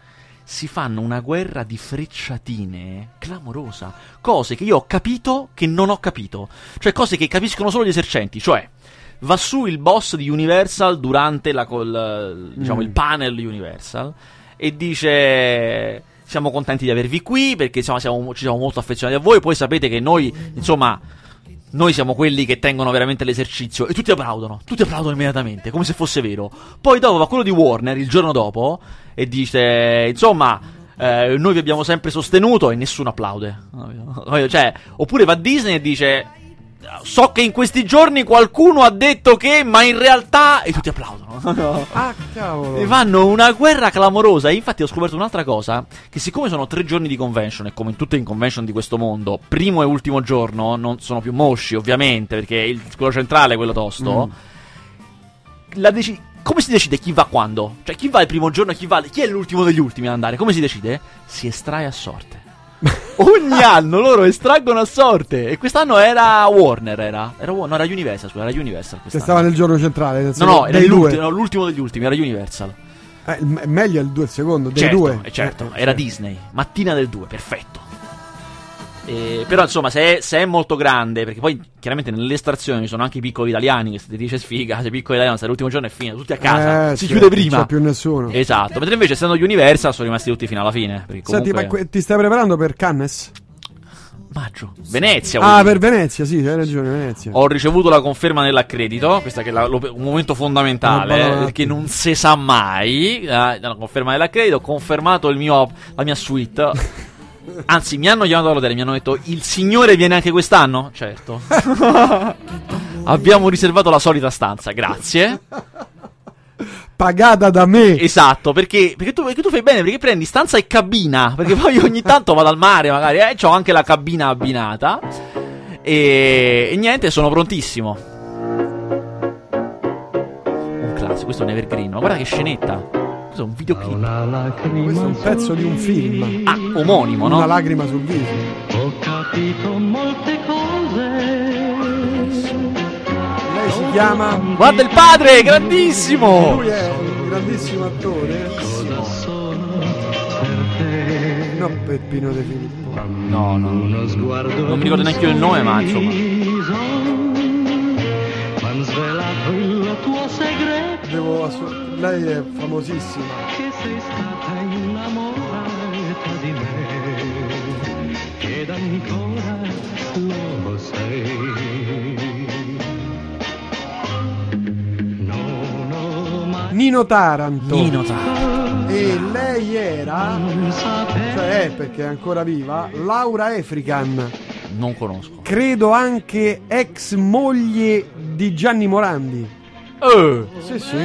si fanno una guerra di frecciatine clamorosa. Cose che io ho capito che non ho capito. Cioè cose che capiscono solo gli esercenti. Cioè, va su il boss di Universal durante la col, diciamo, mm. il panel Universal e dice... Siamo contenti di avervi qui perché insomma, siamo, ci siamo molto affezionati a voi. Poi sapete che noi, insomma... Noi siamo quelli che tengono veramente l'esercizio. E tutti applaudono, tutti applaudono immediatamente, come se fosse vero. Poi dopo va quello di Warner il giorno dopo e dice, insomma, eh, noi vi abbiamo sempre sostenuto, e nessuno applaude. Cioè, oppure va Disney e dice, so che in questi giorni qualcuno ha detto che, ma in realtà... E tutti applaudono. No. Ah, cavolo. E vanno una guerra clamorosa. E infatti ho scoperto un'altra cosa, che siccome sono tre giorni di convention, e come in tutte le convention di questo mondo, primo e ultimo giorno non sono più mosci, ovviamente, perché il, quello centrale è quello tosto. Mm. La dec- come si decide chi va quando? Cioè, chi va il primo giorno e chi va... Chi è l'ultimo degli ultimi ad andare? Come si decide? Si estrae a sorte. Ogni anno loro estraggono a sorte. E quest'anno era Warner. Era, era Warner, no, era Universal. Scusa, era Universal. Che stava nel giorno centrale. Nel no, no, era l'ultimo, no, l'ultimo degli ultimi. Era Universal. Eh, meglio il due, il secondo. Dei certo, due. Eh, certo, eh, era certo. Disney. Mattina del due, perfetto. Eh, però insomma, se è, se è molto grande, perché poi chiaramente nelle estrazioni ci sono anche i piccoli italiani, che se ti dice sfiga, se piccolo italiano se l'ultimo giorno è finito, tutti a casa, eh, si chiude prima, non c'è più nessuno. Esatto, mentre invece essendo gli Universal sono rimasti tutti fino alla fine. Comunque... Senti, ma que- ti stai preparando per Cannes? Maggio, Venezia. Ah, dire. Per Venezia, sì, hai ragione, Venezia. Ho ricevuto la conferma nell'accredito, questa che è la, lo, un momento fondamentale, eh, perché non si sa mai. La, la conferma dell'accredito, ho confermato il mio, la mia suite. Anzi, mi hanno chiamato all'hotel e mi hanno detto: il signore viene anche quest'anno? Certo. Abbiamo riservato la solita stanza, grazie. Pagata da me. Esatto, perché, perché, tu, perché tu fai bene, perché prendi stanza e cabina. Perché poi ogni tanto vado al mare, magari, eh, c'ho anche la cabina abbinata. E, e niente, sono prontissimo. Un classico, questo è un evergreen, ma guarda che scenetta. Questo è un videoclip. Questo è un pezzo di un film. Ah, omonimo, no? Una lacrima sul viso. Ho capito molte cose. Lei si chiama... Guarda il padre, grandissimo! Lui è un grandissimo attore. No, Peppino De Filippo. No, no, non mi ricordo neanche io il nome, ma insomma. Devo assolutamente... Lei è famosissima. Che sei stata innamorata di me, ed ancora lo sei. Non ho mai... Nino Taranto. Nino Taranto. E lei era, cioè, perché è ancora viva, Laura Efrican. Non conosco. Credo anche ex moglie di Gianni Morandi. Eh. Sì, sì.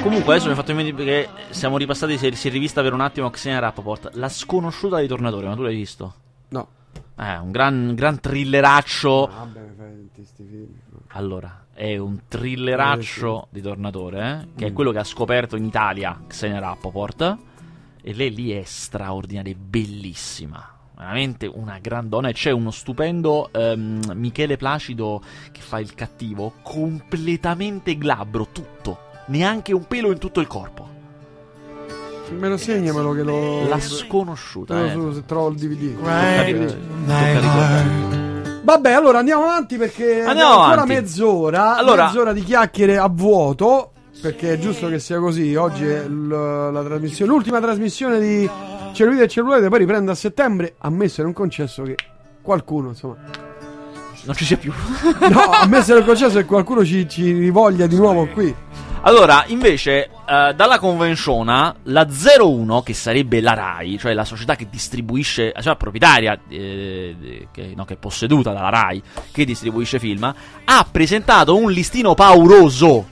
Comunque adesso mi ha fatto in mente perché siamo ripassati, si è rivista per un attimo Xenia Rappoport, la sconosciuta di Tornatore, ma tu l'hai visto? No. Eh, un gran, gran thrilleraccio. Vabbè, fai questi film. Allora, è un thrilleraccio di Tornatore, eh, che mm. è quello che ha scoperto in Italia Xenia Rappoport, e lei lì è straordinaria, è bellissima. Veramente una grandona. E c'è uno stupendo ehm, Michele Placido che fa il cattivo, completamente glabro, tutto. Neanche un pelo in tutto il corpo. Me lo segnamelo che lo... La sconosciuta. Me lo so, eh. Se trovo il D V D. Tocca di... Tocca di... Vabbè, allora andiamo avanti perché andiamo ancora avanti. mezz'ora allora... Mezz'ora di chiacchiere a vuoto, perché è giusto che sia così. Oggi è l- la trasmissione, l'ultima trasmissione di Cellulite e Cellulite. Poi riprende a settembre, ammesso e non concesso che qualcuno, insomma, non ci sia più. No, ammesso e non concesso che qualcuno ci, ci rivoglia di nuovo qui. Allora, invece, eh, dalla convenziona, la zero uno, che sarebbe la RAI, cioè la società che distribuisce, cioè proprietaria, eh, che, no, che è posseduta dalla RAI, che distribuisce film, ha presentato un listino pauroso.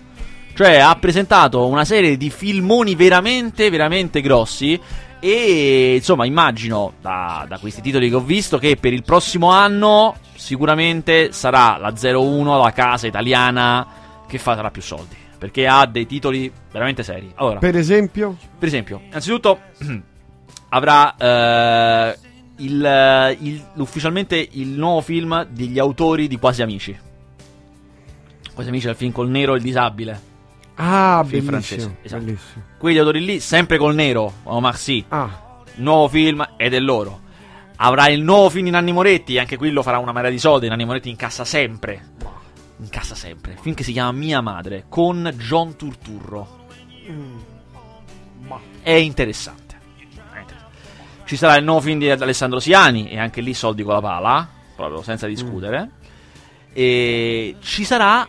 Cioè, ha presentato una serie di filmoni veramente, veramente grossi. E, insomma, immagino, da, da questi titoli che ho visto, che per il prossimo anno sicuramente sarà la zero uno, la casa italiana, che farà più soldi, perché ha dei titoli veramente seri. Allora, per esempio? Per esempio, innanzitutto avrà eh, il, il, ufficialmente il nuovo film degli autori di Quasi Amici. Quasi Amici è il film col nero e il disabile. Ah, film francese, esatto. Bellissimo. Quegli autori lì, sempre col nero, Omar Sy. Ah. Nuovo film ed è loro. Avrà il nuovo film di Nanni Moretti, anche qui lo farà una marea di soldi, Nanni Moretti incassa sempre. In casa sempre. Il film che si chiama Mia madre, con John Turturro. Mm. È interessante. È interessante. Ci sarà il nuovo film di Alessandro Siani, e anche lì soldi con la pala, proprio senza discutere. Mm. E ci sarà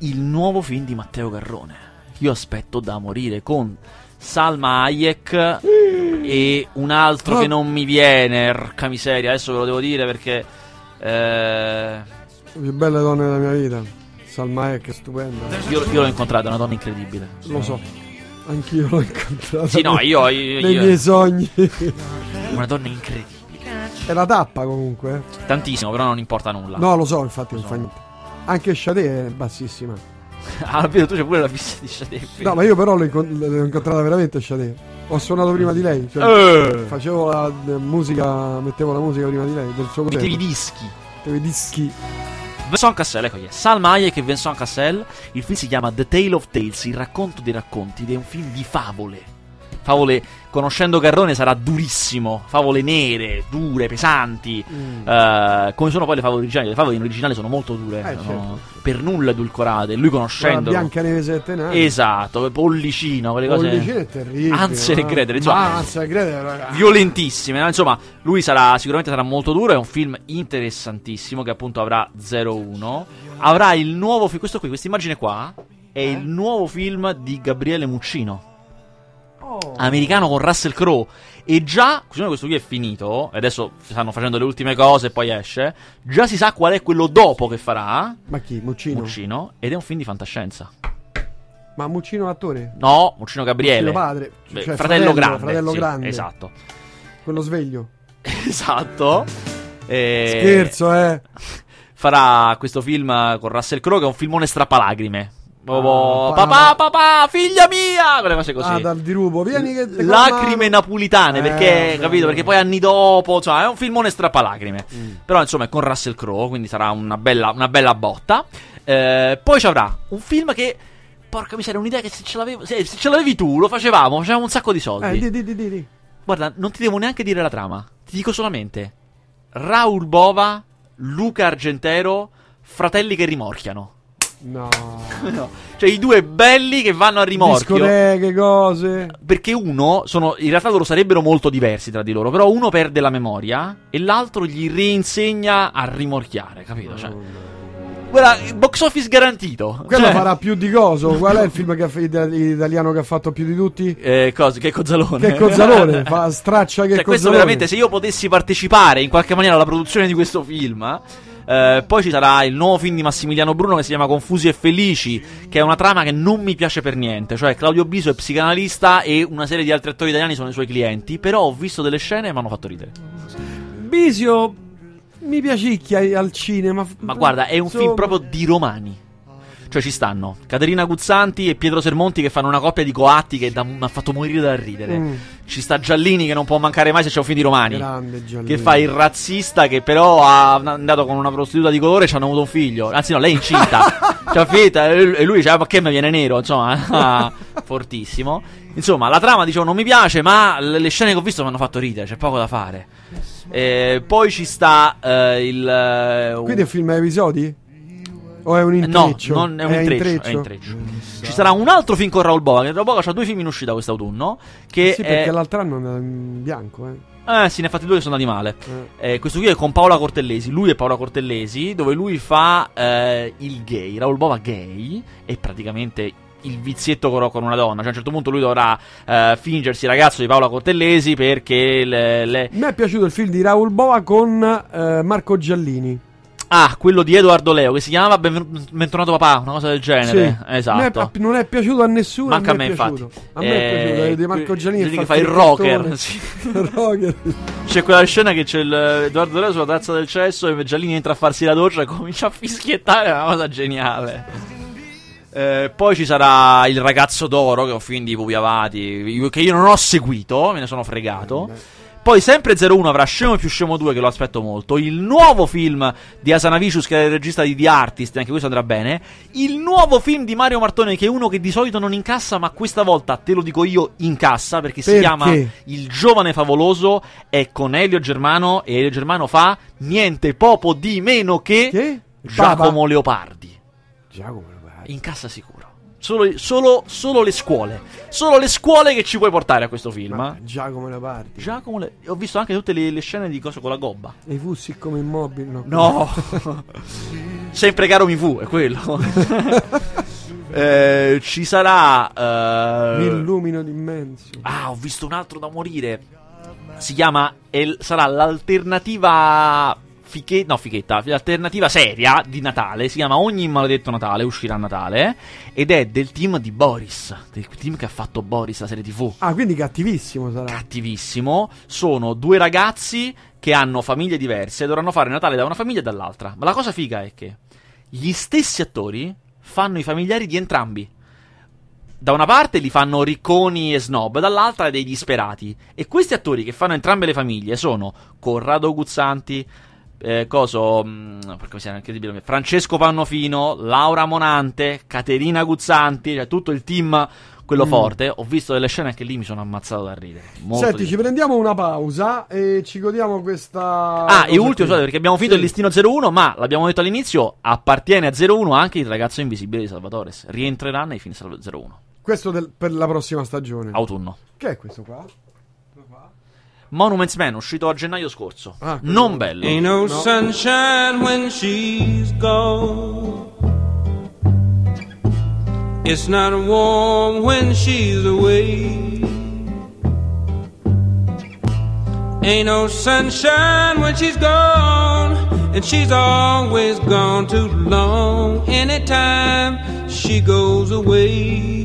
il nuovo film di Matteo Garrone. Io aspetto da morire, con Salma Hayek mm. e un altro oh. che non mi viene, erca miseria, adesso ve lo devo dire perché eh... più belle donne della mia vita. Salma Hayek, stupenda. Io, io l'ho incontrata, è una donna incredibile. Lo so, anch'io l'ho incontrata. Sì, no, io, io, nei io... miei sogni. Una donna incredibile. È la tappa comunque. Tantissimo, però non importa nulla. No, lo so, infatti lo non so. Fa niente. Anche Sade è bassissima. Ah, vedo, tu c'è pure la fissa di Sade. No, ma io però l'ho, incont- l'ho incontrata veramente Sade. Ho suonato prima di lei, cioè, eh. facevo la musica, mettevo la musica prima di lei, del suo concerto. Mettevi dischi. Mettevi dischi. Vincent Cassel, ecco chi è. Salma Hayek e Vincent Cassel. Il film si chiama The Tale of Tales, il racconto dei racconti, ed è un film di favole. Favole, conoscendo Garrone, sarà durissimo. Favole nere, dure, pesanti. Mm. Eh, come sono poi le favole originali? Le favole in originale sono molto dure, eh, sono certo. Per nulla edulcorate. Lui conoscendolo. La Biancaneve e Tenaglia. Esatto, Pollicino, quelle cose. Pollicino è terribile. Hansel e Gretel, insomma. Hansel e Gretel, ragazzi. Violentissime. Insomma, lui sarà sicuramente sarà molto duro. È un film interessantissimo che appunto avrà zero uno. Avrà il nuovo film, questo qui, questa immagine qua è eh? il nuovo film di Gabriele Muccino. Americano con Russell Crowe. E già questo qui è finito. Adesso stanno facendo le ultime cose e poi esce. Già si sa qual è quello dopo che farà. Ma chi? Muccino? Muccino. Ed è un film di fantascienza. Ma Muccino attore? No, Muccino Gabriele. Muccino padre, cioè, Beh, fratello, fratello grande, fratello sì, grande. Esatto. Quello sveglio. Esatto. E... scherzo eh farà questo film con Russell Crowe, che è un filmone strappalagrime. Oh, papà, papà, figlia mia, quelle cose così. Ah, dal dirupo, vieni che te lacrime napolitane, perché eh, capito? Perché poi anni dopo, cioè, è un filmone strappalacrime. Mm. Però insomma è con Russell Crowe, quindi sarà una bella, una bella botta. Eh, poi ci avrà un film che, porca miseria, un'idea che se ce l'avevo, se, se ce l'avevi tu lo facevamo, facevamo un sacco di soldi. Eh, di, di, di, di, di. Guarda, non ti devo neanche dire la trama, ti dico solamente Raul Bova, Luca Argentero, fratelli che rimorchiano. No. No, cioè i due belli che vanno a rimorchio, discoteche, cose. Perché uno sono, in realtà loro sarebbero molto diversi tra di loro, però uno perde la memoria e l'altro gli reinsegna a rimorchiare, capito? Cioè, guarda, box office garantito. Quello cioè... farà più di coso. Qual è il film che ha, italiano che ha fatto più di tutti? Eh, cosa, che Cozzalone. Che Cozzalone fa straccia che cioè, Cozzalone. Questo veramente, se io potessi partecipare in qualche maniera alla produzione di questo film. Uh, poi ci sarà il nuovo film di Massimiliano Bruno che si chiama Confusi e Felici, che è una trama che non mi piace per niente. Cioè Claudio Biso è psicanalista e una serie di altri attori italiani sono i suoi clienti. Però ho visto delle scene e mi hanno fatto ridere. Bisio mi piacicchia al cinema. Ma guarda, è un so... film proprio di romani. Cioè ci stanno Caterina Guzzanti e Pietro Sermonti che fanno una coppia di coatti che da, mi ha fatto morire da ridere. Mm. Ci sta Giallini che non può mancare mai se c'è un film di romani. Grande Giallini. Che fa il razzista che però ha andato con una prostituta di colore e ci hanno avuto un figlio. Anzi no, lei è incinta. C'ha finita e lui diceva ma che mi viene nero, insomma. Fortissimo. Insomma la trama dicevo non mi piace, ma le scene che ho visto mi hanno fatto ridere, c'è poco da fare. E poi ci sta eh, il... Uh, quindi è un film a episodi? O è un intreccio? No, non è un è intreccio, intreccio. È intreccio. Ci sarà un altro film con Raoul Bova. Raoul Bova c'ha due film in uscita quest'autunno. Che sì, è... perché l'altro anno è in bianco, eh. Eh, sì, ne ha fatti due che sono andati male. Eh. Eh, questo qui è con Paola Cortellesi. Lui è Paola Cortellesi, dove lui fa eh, il gay. Raoul Bova gay è praticamente il vizietto con una donna. Cioè a un certo punto lui dovrà eh, fingersi ragazzo di Paola Cortellesi perché le, le... Mi è piaciuto il film di Raoul Bova con eh, Marco Giallini. Ah, quello di Edoardo Leo, che si chiamava Bentornato Papà, una cosa del genere. Sì. Esatto. È, non è piaciuto a nessuno. Manca a me, è infatti. A me eh, è piaciuto, di Marco Giannini che fa il rocker. Sì. Rocker. C'è quella scena che c'è il Edoardo Leo sulla tazza del cesso e Giallini entra a farsi la doccia e comincia a fischiettare, è una cosa geniale. Eh, poi ci sarà Il ragazzo d'oro, che è un film di Pupi Avati, che io non ho seguito, me ne sono fregato. Eh, Poi sempre zero uno avrà Scemo più Scemo due, che lo aspetto molto. Il nuovo film di Asanavicius, che è il regista di The Artist, anche questo andrà bene. Il nuovo film di Mario Martone, che è uno che di solito non incassa, ma questa volta, te lo dico io, incassa, perché, perché? si chiama Il giovane favoloso, è con Elio Germano, e Elio Germano fa niente poco di meno che, che? Giacomo Papa. Leopardi. Giacomo Leopardi. Incassa sicuro. Solo, solo, solo le scuole Solo le scuole che ci puoi portare a questo film. Ma Giacomo Leopardi, Giacomo Le... Ho visto anche tutte le, le scene di cosa con la gobba. E fussi come immobili. No, no. Sempre caro mi fu, è quello. eh, Ci sarà eh... L'illumino d'immenso. Ah, ho visto un altro da morire. Si chiama el... Sarà l'alternativa fiche- no, fichetta, l'alternativa seria di Natale, si chiama Ogni maledetto Natale, uscirà a Natale, ed è del team di Boris, del team che ha fatto Boris, la serie tivù. Ah, quindi cattivissimo sarà. Cattivissimo. Sono due ragazzi che hanno famiglie diverse e dovranno fare Natale da una famiglia e dall'altra. Ma la cosa figa è che gli stessi attori fanno i familiari di entrambi. Da una parte li fanno ricconi e snob, dall'altra dei disperati. E questi attori che fanno entrambe le famiglie sono Corrado Guzzanti, eh, coso, mh, incredibile, Francesco Pannofino, Laura Monante, Caterina Guzzanti, cioè tutto il team, quello mm. forte. Ho visto delle scene anche lì, mi sono ammazzato da ridere. Molto Senti, ci prendiamo una pausa e ci godiamo questa... Ah, e ultimo, scusate, perché abbiamo finito sì. il listino zero uno, ma l'abbiamo detto all'inizio, appartiene a zero uno anche Il ragazzo invisibile di Salvatore. Rientrerà nei film zero uno. Questo del, per la prossima stagione. Autunno. Che è questo qua? Monuments Man, uscito a gennaio scorso. Ah, non bello. Ain't no, no sunshine when she's gone. It's not warm when she's away. Ain't no sunshine when she's gone. And she's always gone too long. Anytime she goes away.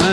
I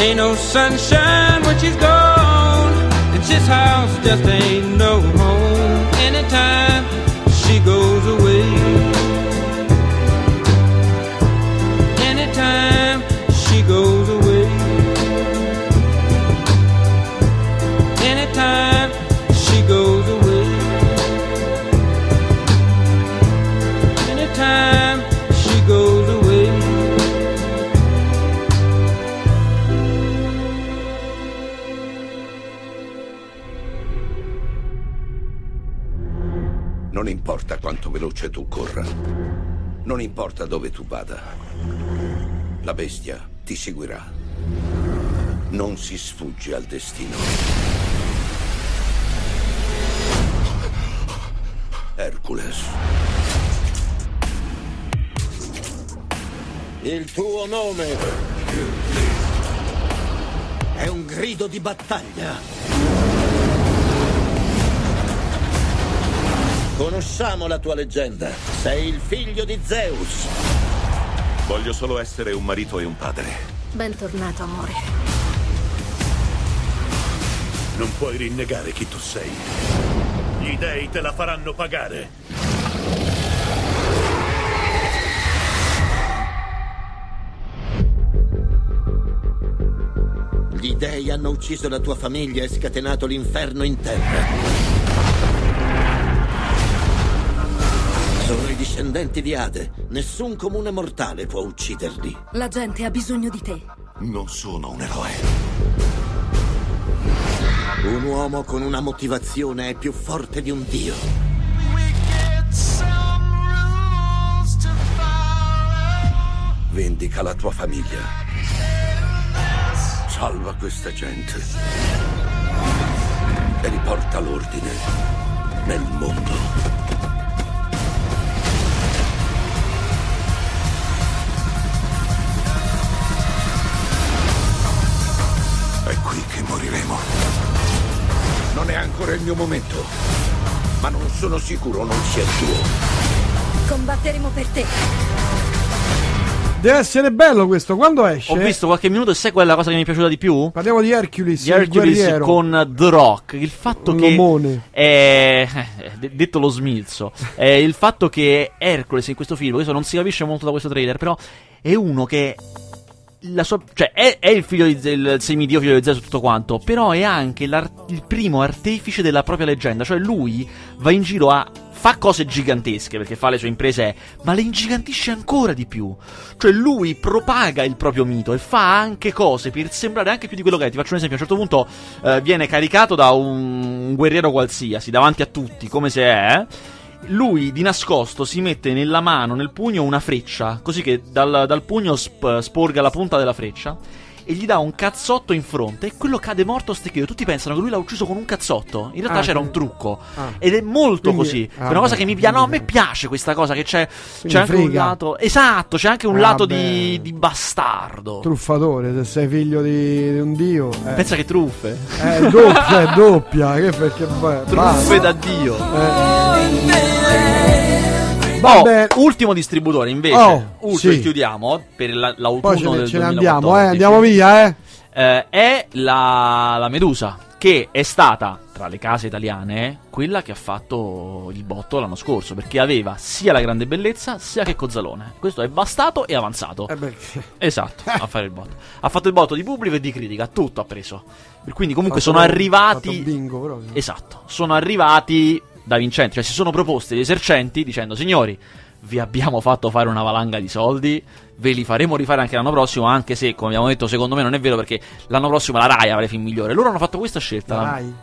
Ain't no sunshine when she's gone, and this house just ain't no home anytime she goes away. Anytime she goes away. Anytime she goes away. Anytime she goes away. Non importa quanto veloce tu corra, non importa dove tu vada, la bestia ti seguirà. Non si sfugge al destino. Hercules. Il tuo nome è un grido di battaglia. Conosciamo la tua leggenda. Sei il figlio di Zeus. Voglio solo essere un marito e un padre. Bentornato, amore. Non puoi rinnegare chi tu sei. Gli dei te la faranno pagare. Gli dei hanno ucciso la tua famiglia e scatenato l'inferno in terra. Sono i discendenti di Ade. Nessun comune mortale può ucciderli. La gente ha bisogno di te. Non sono un eroe. Un uomo con una motivazione è più forte di un dio. Vendica la tua famiglia. Salva questa gente. E riporta l'ordine nel mondo. È qui che moriremo. Non è ancora il mio momento, ma non sono sicuro non sia il tuo. Combatteremo per te. Deve essere bello questo, quando esce. Ho visto qualche minuto e sai quella cosa che mi è piaciuta di più? Parliamo di Hercules, di Hercules con The Rock. Il fatto un che è, eh, detto lo smilzo, eh, il fatto che Hercules in questo film, questo non si capisce molto da questo trailer, però è uno che la sua, cioè è, è il figlio di, il semidio figlio di Zeus, tutto quanto, però è anche il primo artefice della propria leggenda, cioè lui va in giro a fa cose gigantesche perché fa le sue imprese, ma le ingigantisce ancora di più. Cioè lui propaga il proprio mito e fa anche cose per sembrare anche più di quello che è. Ti faccio un esempio: a un certo punto eh, viene caricato da un guerriero qualsiasi davanti a tutti, come se è lui di nascosto si mette nella mano, nel pugno, una freccia, così che dal, dal pugno sp- sporga la punta della freccia e gli dà un cazzotto in fronte e quello cade morto stecchito. Tutti pensano che lui l'ha ucciso con un cazzotto, in realtà ah, c'era un trucco ah, ed è molto quindi, così ah, è una cosa che mi piace. No, a me piace questa cosa che c'è, c'è anche un lato esatto, c'è anche un ah, lato di, di bastardo truffatore. Se sei figlio di, di un dio eh. pensa che truffe è eh, doppia è doppia che perché, beh, truffe basta. Da dio eh. Oh, ultimo distributore invece, oh, ultimo sì. Chiudiamo per la, l'autunno ce ne, del ce ne andiamo, eh, andiamo via eh. Eh, è la, la Medusa, che è stata tra le case italiane quella che ha fatto il botto l'anno scorso, perché aveva sia La grande bellezza sia Che Cozzalone. Questo è bastato e avanzato eh esatto a fare il botto, ha fatto il botto di pubblico e di critica, tutto ha preso, quindi comunque fatto sono un, arrivati bingo, però, esatto sono arrivati da vincenti, cioè si sono proposti gli esercenti dicendo: signori, vi abbiamo fatto fare una valanga di soldi, ve li faremo rifare anche l'anno prossimo, anche se, come abbiamo detto, secondo me non è vero, perché l'anno prossimo la Rai avrà i film migliori. Loro hanno fatto questa scelta, la Rai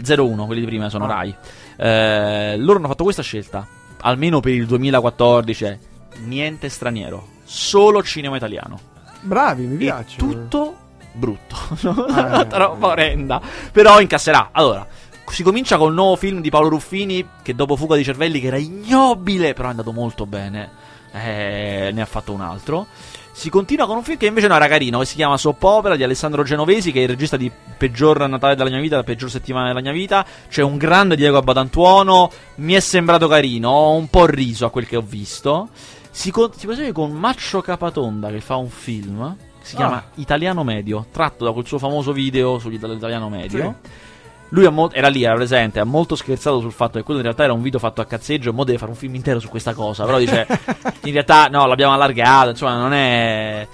zero uno, quelli di prima sono ah. Rai eh, loro hanno fatto questa scelta, almeno per il duemilaquattordici, eh, niente straniero, solo cinema italiano. Bravi, mi piace. Tutto brutto, ah, roba eh, orrenda, però incasserà. Allora, si comincia con il nuovo film di Paolo Ruffini, che dopo Fuga di cervelli, che era ignobile, però è andato molto bene, eh, ne ha fatto un altro. Si continua con un film che invece no, era carino, che si chiama Soap Opera di Alessandro Genovesi, che è il regista di Peggior Natale della mia vita, la Peggior settimana della mia vita. C'è un grande Diego Abatantuono, mi è sembrato carino, ho un po' riso a quel che ho visto. Si, con- si prosegue con Maccio Capatonda, che fa un film, si chiama ah. Italiano Medio, tratto da quel suo famoso video sull'italiano medio, sì. Lui era lì, era presente, ha molto scherzato sul fatto che quello in realtà era un video fatto a cazzeggio e mo deve fare un film intero su questa cosa. Però dice, in realtà no, l'abbiamo allargato, insomma non è...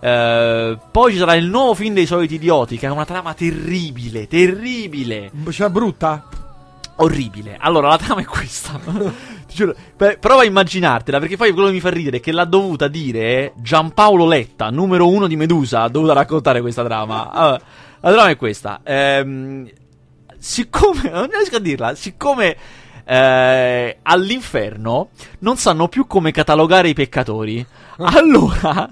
Uh, poi ci sarà il nuovo film dei soliti idioti, che ha una trama terribile, terribile. Cioè brutta? Orribile. Allora la trama è questa. Ti giuro, per, prova a immaginartela, perché poi quello che mi fa ridere è che l'ha dovuta dire Giampaolo Letta, numero uno di Medusa, ha dovuto raccontare questa trama. Allora, la trama è questa. Ehm... Siccome, non riesco a dirla, siccome eh, all'inferno non sanno più come catalogare i peccatori, allora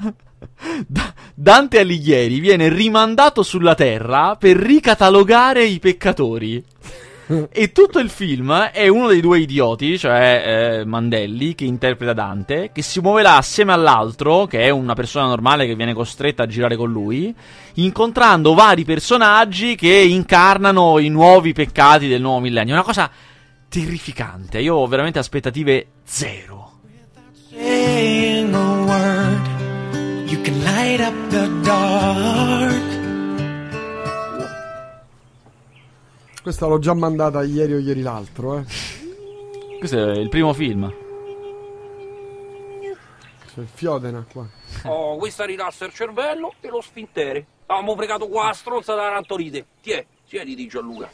D- Dante Alighieri viene rimandato sulla terra per ricatalogare i peccatori. E tutto il film è uno dei due idioti, cioè eh, Mandelli, che interpreta Dante, che si muoverà assieme all'altro, che è una persona normale che viene costretta a girare con lui, incontrando vari personaggi che incarnano i nuovi peccati del nuovo millennio. È una cosa terrificante, io ho veramente aspettative zero. Questa l'ho già mandata ieri o ieri l'altro, eh. Questo è il primo film. C'è il Fiodena qua. Oh, questa rilassa il cervello e lo sfintere. Avevamo fregato qua la stronza della Rantorite. Tiè, siediti Gianluca.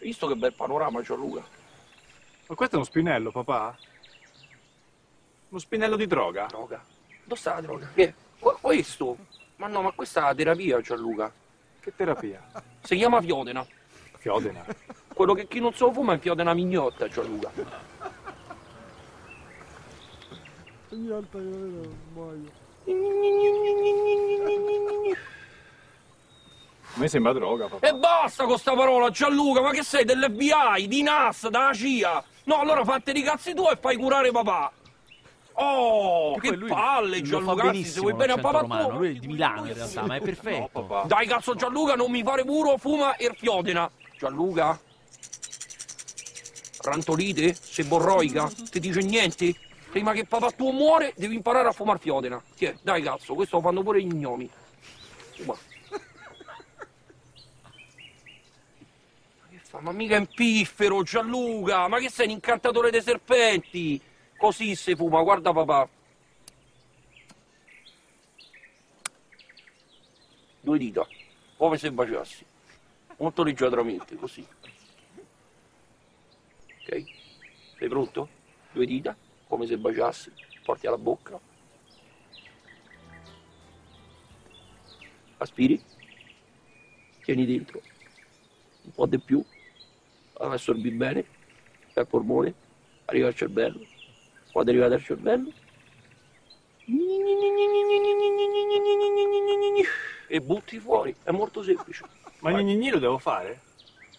Visto che bel panorama, Gianluca. Ma questo è uno spinello, papà? Uno spinello di droga? Droga? Dove sta la droga? Che? Questo? Ma no, ma questa è la terapia, Gianluca. Che terapia? Si chiama Fiodena. Fiodena? Quello che chi non so fuma è Fiodena mignotta, Gianluca. Mignotta, io non muoio. A me sembra droga, papà. E basta con sta parola, Gianluca, ma che sei, dell'F B I, di N A S, della C I A? No, allora fatti i cazzi tuoi e fai curare papà. Oh, che lui palle, Gianluca, se vuoi bene a papà romano, lui è di Milano in realtà, ma è perfetto. No, dai, cazzo, Gianluca, non mi fare muro, fuma e fiodena. Gianluca? Rantolite? Sei borroica? Ti dice niente? Prima che papà tuo muore devi imparare a fumar fiodena. Tiè, dai, cazzo, questo lo fanno pure gli gnomi. Ma che fa? Ma mica è un piffero, Gianluca, ma che sei un incantatore dei serpenti? Così se fuma, guarda papà. Due dita, come se baciassi. Molto leggeramente, così. Ok? Sei pronto? Due dita, come se baciassi, porti alla bocca. Aspiri. Tieni dentro. Un po' di più. Assorbi bene. Dal polmone. Arriva al cervello. Quando è arrivato al cervello. E butti fuori. È molto semplice. Ma il nignì lo devo fare?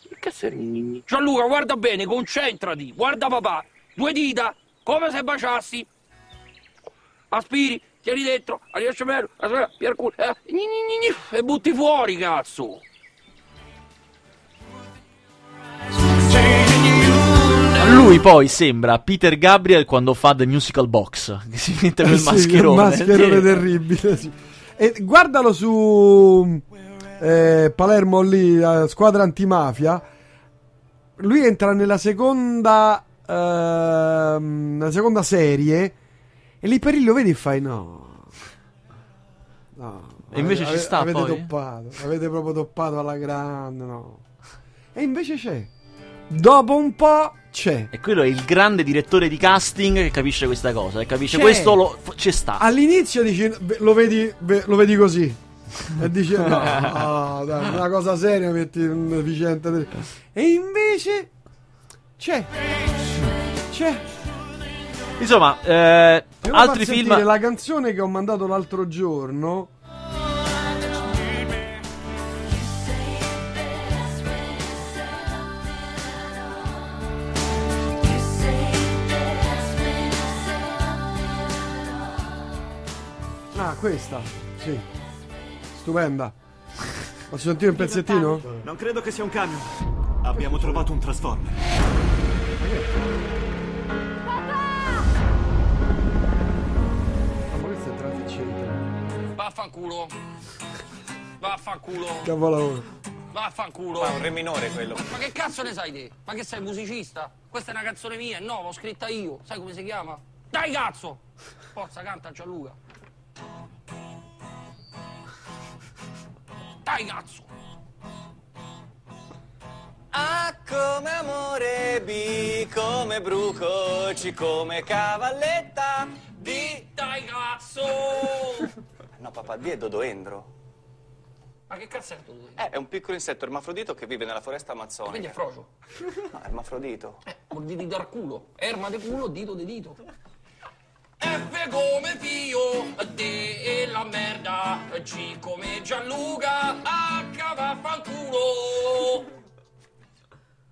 Che cazzo è il nignì? Gianluca, guarda bene, concentrati. Guarda papà. Due dita, come se baciassi. Aspiri, tieni dentro, arriva il cervello, e butti fuori, cazzo. Lui poi sembra Peter Gabriel quando fa The Musical Box, che si mette quel eh sì, mascherone. Un mascherone sì. Terribile, sì. E guardalo su eh, Palermo lì, la Squadra antimafia. Lui entra nella seconda eh, la seconda serie e lì per lì lo vedi e fai no. No. E invece ave, ci sta ave, poi. Avete toppato, avete proprio toppato alla grande, no. E invece c'è. Dopo un po' c'è. E quello è il grande direttore di casting che capisce questa cosa. Che capisce c'è. Questo lo, c'è sta. All'inizio dici lo vedi, lo vedi così e dici no, no dai, una cosa seria metti un Vicente. E invece c'è. C'è. Insomma eh, altri film. La canzone che ho mandato l'altro giorno. Ah, questa, sì, stupenda. Posso sentire un pezzettino? Non credo che sia un camion. Abbiamo trovato un transformer. Ma questo è trafficente. Vaffanculo. Vaffanculo. Cavolo. Vaffanculo. Ma è un re minore quello. Ma che cazzo ne sai te? Ma che sei musicista? Questa è una canzone mia, no, l'ho scritta io. Sai come si chiama? Dai cazzo! Forza, canta Gianluca. Dai cazzo. A come amore, B come bruco, C come cavalletta, D dai cazzo. No papà, D è dodoendro. Ma che cazzo è dodoendro? Eh, è un piccolo insetto ermafrodito che vive nella foresta amazzonica. Quindi è frocio. No, ermafrodito. Eh, vuol dire di dar culo. Erma de culo, dito de dito. F come Pio, D e la merda, G come Gianluca, H vaffanculo.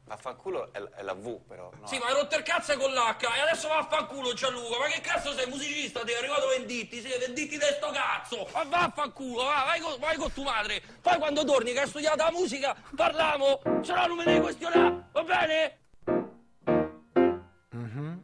Vaffanculo è, è la V però, no? Sì, ma hai rotto il cazzo con l'H e adesso vaffanculo Gianluca, ma che cazzo sei musicista? Ti è arrivato venditti, sì, venditti di sto cazzo, ma vaffanculo, va, vai, co, vai con tua madre, poi quando torni che hai studiato la musica parliamo, se no non me devi questionare, va bene? Mhm.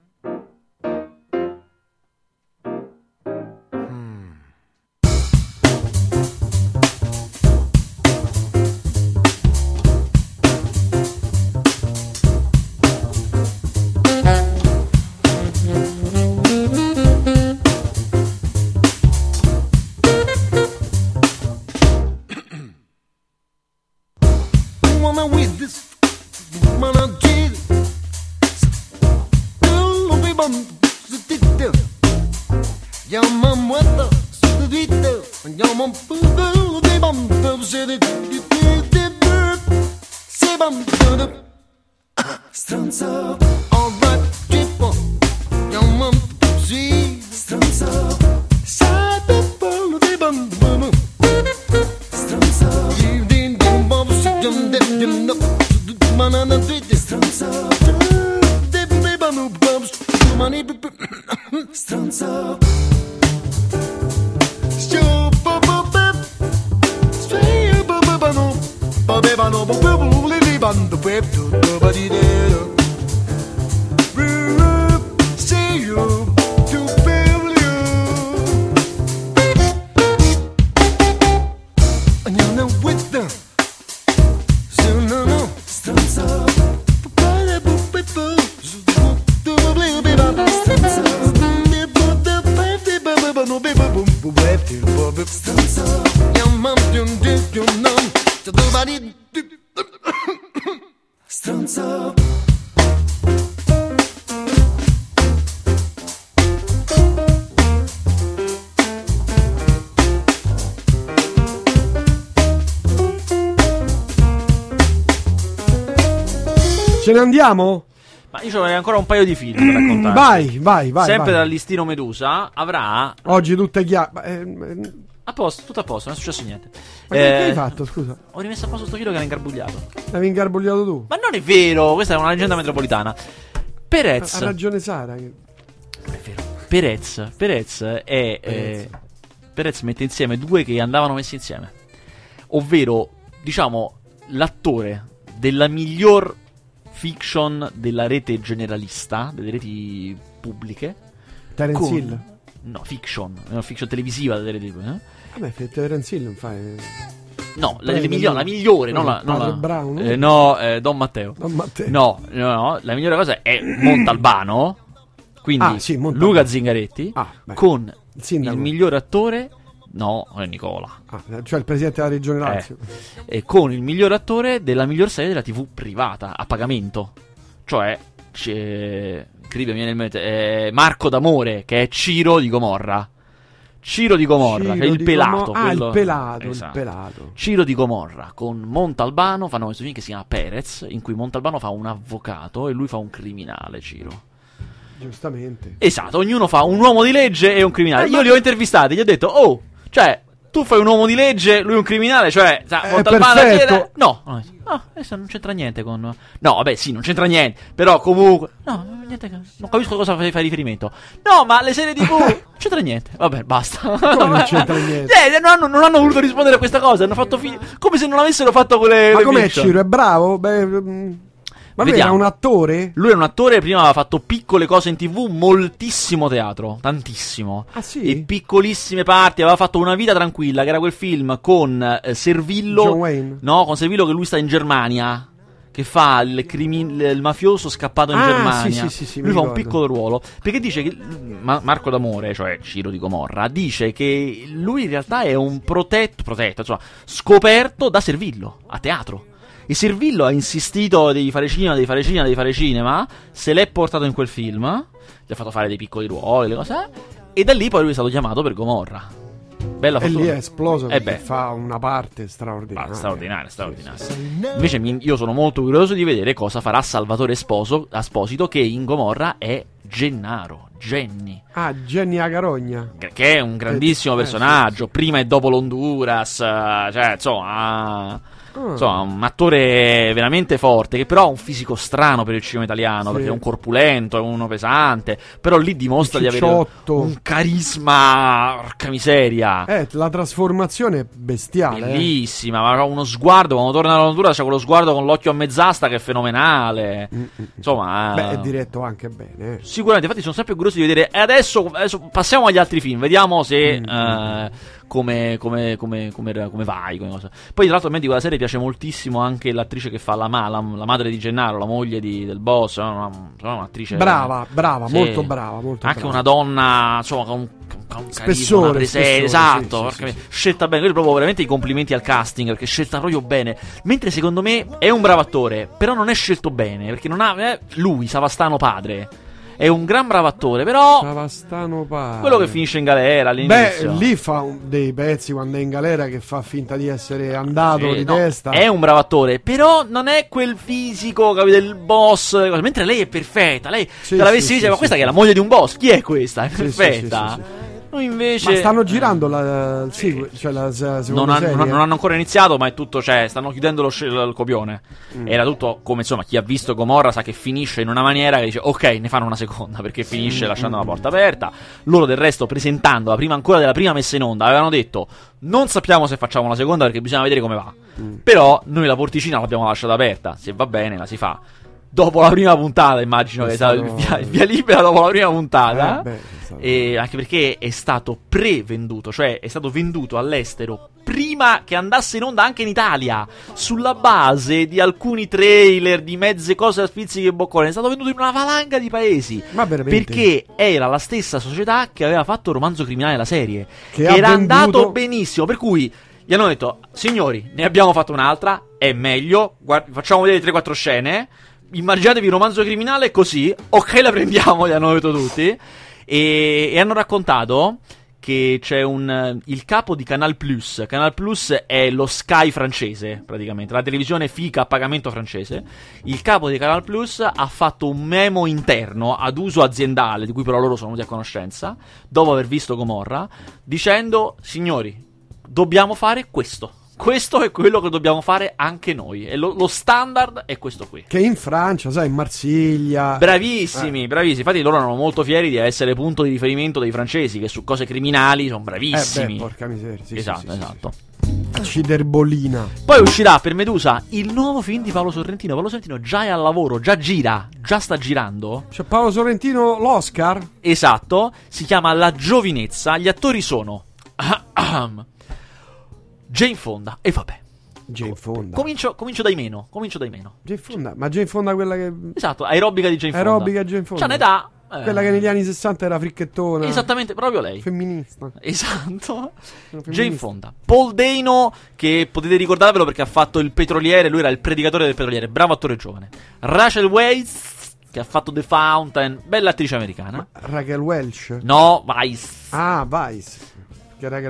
Stronzo. bevano see you to feel you and you're not with them so no no stands up Stronzo. Ce ne andiamo? Ma io avrei ancora un paio di film da raccontare. Vai, vai, vai. Sempre vai. Dal listino Medusa avrà. Oggi tutta chiara. Eh, A posto, tutto a posto, non è successo niente. Ma eh, che hai fatto, scusa? Ho rimesso a posto sto chilo che era ingarbugliato. L'avevi ingarbugliato tu? Ma non è vero, questa è una leggenda metropolitana. Perez. Ha ragione Sara. Che... Non è vero. Perez, Perez è... Perez. Eh, Perez mette insieme due che andavano messi insieme. Ovvero, diciamo, l'attore della miglior fiction della rete generalista, delle reti pubbliche. Terence con... Hill. No, fiction, è una fiction televisiva delle reti pubbliche, eh? Vabbè, Terence Hill non fa. No, la, Beh, migliore, la migliore, no, non la. Non la Brown, eh, no, eh, Don Matteo. Don Matteo. No, no, no, la migliore cosa è Montalbano. Quindi ah, sì, Montalbano. Luca Zingaretti ah, con il, il miglior attore. No, è Nicola. Ah, cioè il presidente della regione Lazio. Eh, e con il miglior attore della miglior serie della tivù privata a pagamento. Cioè, c'è. Eh, Marco D'Amore, che è Ciro di Gomorra. Ciro di Gomorra, Ciro che è il pelato. Gomorra. Ah, quello... il pelato, esatto. il pelato. Ciro di Gomorra con Montalbano fanno questo film che si chiama Perez, in cui Montalbano fa un avvocato e lui fa un criminale, Ciro. Giustamente. Esatto, ognuno fa un uomo di legge e un criminale. Eh, Io ma... li ho intervistati, gli ho detto, oh, cioè, tu fai un uomo di legge, lui un criminale, cioè, sa, è Montalbano chiede... No, no, no, adesso non c'entra niente con... No, vabbè, sì, non c'entra niente, però comunque... No, niente, non capisco cosa fai riferimento. No, ma le serie tivù... non c'entra niente, vabbè, basta. No, non c'entra niente. Eh, non, hanno, non hanno voluto rispondere a questa cosa, hanno fatto fi- come se non l'avessero fatto con le... Ma le com'è fiction. Ciro, è bravo? Beh... Mh. Ma lui era un attore? Lui è un attore, prima aveva fatto piccole cose in tivù, moltissimo teatro, tantissimo. Ah sì? E piccolissime parti, aveva fatto Una vita tranquilla, che era quel film con eh, Servillo... John Wayne. No, con Servillo che lui sta in Germania, che fa il, crimin- il mafioso scappato in ah, Germania. Sì, sì, sì, sì, lui fa ricordo. Un piccolo ruolo, perché dice che Ma- Marco D'Amore, cioè Ciro di Gomorra, dice che lui in realtà è un protetto, protetto, insomma, scoperto da Servillo, a teatro. E Servillo ha insistito devi fare cinema, devi fare cinema, devi fare cinema, se l'è portato in quel film, gli ha fatto fare dei piccoli ruoli, le cose, e da lì poi lui è stato chiamato per Gomorra. Bella fortuna. E lì è esploso, e beh, fa una parte straordinaria. Straordinaria, straordinaria. Invece io sono molto curioso di vedere cosa farà Salvatore Esposito, Esposito che in Gomorra è Gennaro, Jenny. Ah, Jenny Agarogna. Che è un grandissimo eh, personaggio, eh, sì. Prima e dopo l'Honduras, cioè insomma... Insomma, un attore veramente forte, che però ha un fisico strano per il cinema italiano, sì. Perché è un corpulento, è uno pesante, però lì dimostra di avere un carisma, porca miseria. Eh, la trasformazione è bestiale. Bellissima, eh. Ma uno sguardo, quando torna alla natura c'è quello sguardo con l'occhio a mezz'asta che è fenomenale. Mm-mm. Insomma, beh, è diretto anche bene. Sicuramente, infatti sono sempre curioso di vedere. E adesso, adesso passiamo agli altri film, vediamo se... Mm-hmm. Eh, Come, come, come, come, come vai come cosa. Poi tra l'altro a me di quella serie piace moltissimo anche l'attrice che fa la, ma, la, la madre di Gennaro, la moglie di, del boss, una, una, un'attrice brava, brava, sì. molto brava molto anche brava. Una donna insomma con, con, con un spessore, carisma, prese, spessore esatto sì, sì, sì, scelta bene, io proprio veramente i complimenti al casting perché scelta proprio bene, mentre secondo me è un bravo attore però non è scelto bene perché non ha eh, lui Savastano padre è un gran bravo attore, però Savastano padre. Quello che finisce in galera all'inizio. Beh, lì fa un, dei pezzi quando è in galera che fa finta di essere andato eh, di no, testa. È un bravo attore, però non è quel fisico, capito, del boss. Mentre lei è perfetta, lei sì, te l'avessi sì, vista, sì, ma sì, questa sì. Che è la moglie di un boss, chi è questa? È perfetta. Sì, sì, sì, sì, sì. Noi invece... Ma stanno girando la, il sequel, cioè la, la seconda non, serie. Non, non hanno ancora iniziato, ma è tutto, cioè, stanno chiudendo lo, il copione. Mm. Era tutto come, insomma, chi ha visto Gomorra sa che finisce in una maniera che dice ok, ne fanno una seconda, perché finisce lasciando la porta aperta. Loro del resto, presentando la prima, ancora della prima messa in onda, avevano detto non sappiamo se facciamo la seconda perché bisogna vedere come va. Mm. Però noi la porticina l'abbiamo lasciata aperta, se va bene la si fa. Dopo la prima puntata, immagino che è stato il via, il via libera dopo la prima puntata, eh, beh, stato... e anche perché è stato pre-venduto, cioè è stato venduto all'estero prima che andasse in onda anche in Italia, sulla base di alcuni trailer, di mezze cose a spizzichi e boccone. È stato venduto in una valanga di paesi, ma perché era la stessa società che aveva fatto Romanzo Criminale, la serie, che, che era venduto... andato benissimo, per cui gli hanno detto signori, ne abbiamo fatto un'altra, è meglio, guard- facciamo vedere tre quattro scene, immaginatevi un Romanzo Criminale così, ok, la prendiamo, li hanno detto tutti. E, e hanno raccontato che c'è un il capo di Canal Plus. Canal Plus è lo Sky francese, praticamente, la televisione fica a pagamento francese. Il capo di Canal Plus ha fatto un memo interno ad uso aziendale, di cui però loro sono venuti a conoscenza dopo aver visto Gomorra, dicendo signori, dobbiamo fare questo. Questo è quello che dobbiamo fare anche noi. E lo, lo standard è questo qui. Che in Francia, sai, in Marsiglia. Bravissimi, eh. bravissimi. Infatti loro erano molto fieri di essere punto di riferimento dei francesi, che su cose criminali sono bravissimi. Eh beh, porca miseria. Sì, esatto, sì, sì, esatto. Sì, sì. Ciderbolina. Poi uscirà per Medusa il nuovo film di Paolo Sorrentino. Paolo Sorrentino già è al lavoro, già gira, già sta girando. C'è Paolo Sorrentino l'Oscar? Esatto. Si chiama La Giovinezza. Gli attori sono... Jane Fonda, e vabbè. Jane Fonda. Comincio, comincio dai meno. Comincio dai meno. Jane Fonda, ma Jane Fonda quella che. Esatto, aerobica di Jane Fonda. Aerobica Jane Fonda. C'ha un'età. Eh... Quella che negli anni sessanta era fricchettona. Esattamente, proprio lei. Femminista. Esatto. Femminista. Jane Fonda. Paul Dano, che potete ricordarvelo perché ha fatto il petroliere, lui era il predicatore del petroliere, bravo attore giovane. Rachel Weisz, che ha fatto The Fountain, bella attrice americana. Ma Rachel Welch? No, Weisz. Ah, Weisz.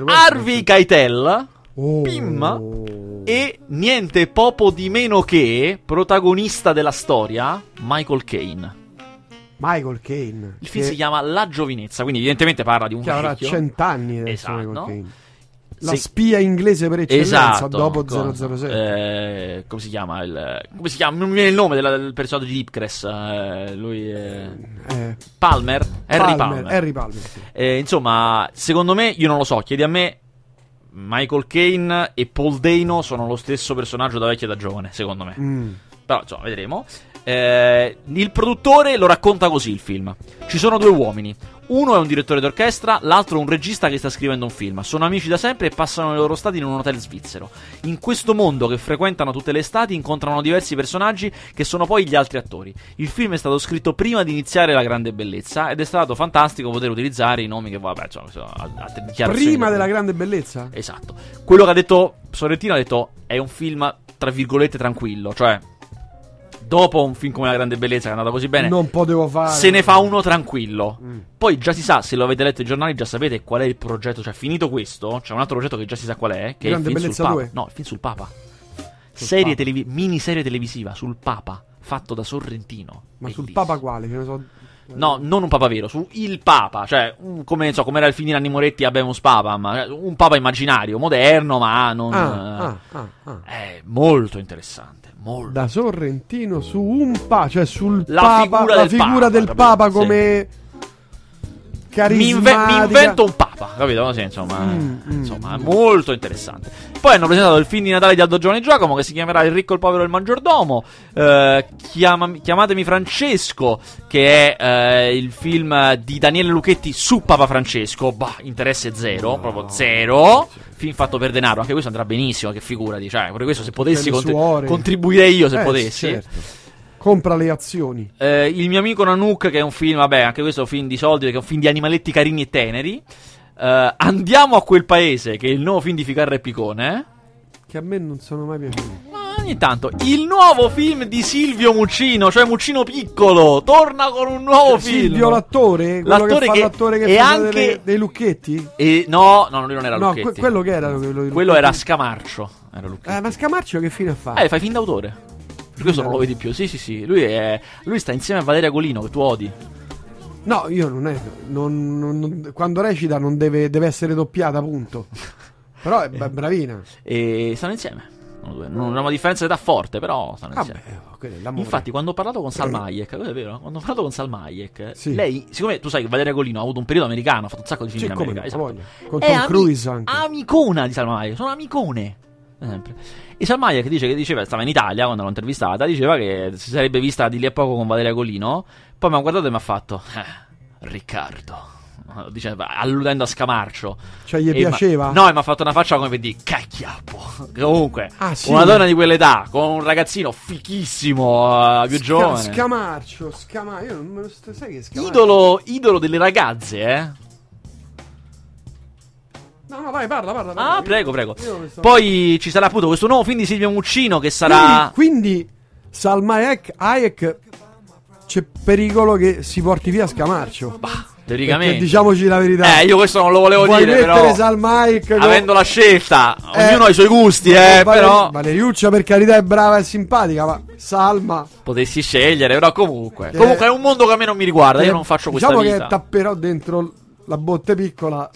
Harvey Keitel. Oh. Pim e niente poco di meno che protagonista della storia Michael Caine. Michael Caine. Il film si chiama La Giovinezza, quindi evidentemente parla di un che avrà cent'anni adesso, esatto. Michael Caine. La Se... spia inglese per eccellenza, esatto, dopo con... zero zero sette. Eh, come si chiama il come si chiama? Non mi viene il nome della, del personaggio di Ipcress. Eh, lui è... eh. Palmer, Harry Palmer. Palmer. Harry Palmer, sì. Eh, insomma, secondo me, io non lo so, chiedi a me. Michael Caine e Paul Dano sono lo stesso personaggio da vecchio e da giovane, secondo me. Mm. Però, insomma, vedremo. Eh, il produttore lo racconta così il film. Ci sono due uomini. Uno è un direttore d'orchestra, l'altro è un regista che sta scrivendo un film. Sono amici da sempre e passano i loro estati in un hotel svizzero. In questo mondo che frequentano tutte le estati incontrano diversi personaggi che sono poi gli altri attori. Il film è stato scritto prima di iniziare La Grande Bellezza ed è stato fantastico poter utilizzare i nomi che vabbè, cioè, prima della Grande Bellezza? Esatto. Quello che ha detto Sorrentino, ha detto è un film tra virgolette tranquillo, cioè dopo un film come La Grande Bellezza che è andato così bene, non potevo fare. Se ne fa uno tranquillo. Mm. Poi già si sa, se lo avete letto i giornali, già sapete qual è il progetto. Cioè, finito questo, c'è un altro progetto che già si sa qual è. Che Grande è il film sul Papa. No, il film sul Papa. Sul serie Papa. Televi- miniserie televisiva sul Papa, fatto da Sorrentino. Ma bellissimo. Sul Papa quale? Che ne so. No, non un papa vero, su il papa, cioè un, come non so, come era il film di Nanni Moretti Habemus Papa, ma un papa immaginario, moderno, ma non ah, eh, ah, ah, ah. È molto interessante, molto. Da Sorrentino su un papa, cioè sul la papa, figura la del figura papa, del capito? Papa come sì. Carismatica. Mi, inve- mi invento un papa, capito? Sì, insomma, mm, insomma, mm, molto interessante. Poi hanno presentato il film di Natale di Aldo Giovanni Giacomo che si chiamerà Il ricco, il povero e il maggiordomo. Eh, chiama, chiamatemi Francesco, che è eh, il film di Daniele Luchetti su Papa Francesco. Bah, interesse zero, no. Proprio zero. Film fatto per denaro, anche questo andrà benissimo, che figurati. Cioè, per questo se potessi contri- contribuirei io se eh, potessi. Certo. Compra le azioni. Eh, il mio amico Nanook, che è un film, vabbè, anche questo è un film di soldi, perché è un film di animaletti carini e teneri. Uh, andiamo a quel paese, che è il nuovo film di Ficarra e Picone, che a me non sono mai piaciuti, ma ogni tanto il nuovo film di Silvio Muccino, cioè Muccino piccolo torna con un nuovo Silvio, film Silvio l'attore, quello l'attore che fa che l'attore che fa anche... delle, dei Lucchetti e no, no, lui non era no, Lucchetti que- quello che era quello, quello era Scamarcio, era Lucchetti. Eh, ma Scamarcio che fine ha fatto? Eh, fai film d'autore, per questo non lo vedi più. Sì sì sì, lui, è... lui sta insieme a Valeria Golino, che tu odi. No, io non è. Non, non, non, quando recita non deve, deve essere doppiata, punto. Però è bravina. E stanno insieme. Non è una differenza d'età forte, però stanno insieme. Ah beh, infatti, quando ho parlato con Salma Hayek, è vero? Quando ho parlato con Salma Hayek, sì. Lei, siccome tu sai che Valeria Golino ha avuto un periodo americano, ha fatto un sacco di film in America, esatto. Con Tom ami- Cruise anche. Amicona di Salma Hayek, sono amicone. Sempre. E Salma Hayek dice che diceva, stava in Italia quando l'ho intervistata, diceva che si sarebbe vista di lì a poco con Valeria Golino. Poi mi ha guardato e mi ha fatto eh, Riccardo, diceva, alludendo a Scamarcio, cioè gli e piaceva? Ma, no, e mi ha fatto una faccia come per dire cacchiappo. Comunque ah, sì. Una donna di quell'età con un ragazzino fichissimo, uh, più Sca- giovane. Scamarcio, Scamarcio, io non me lo sto, sai che Scamarcio. Idolo, idolo delle ragazze, eh. No, no, vai, parla, parla, parla. Ah, io, prego, prego. Sto... Poi ci sarà appunto questo nuovo film di Silvio Muccino che sarà... Quindi, quindi Salma Hayek, Hayek, c'è pericolo che si porti via Scamarcio. Bah, teoricamente. Perché, diciamoci la verità. Eh, io questo non lo volevo Vuoi dire, però... Vuoi mettere Salma Hayek... Avendo la scelta, eh, ognuno ha i suoi gusti, eh, Valer- però... Valeriuccia, per carità, è brava e simpatica, ma Salma... Potessi scegliere, però comunque... Eh, comunque è un mondo che a me non mi riguarda, eh, io non faccio questa diciamo vita. Diciamo che tapperò dentro... la botte piccola.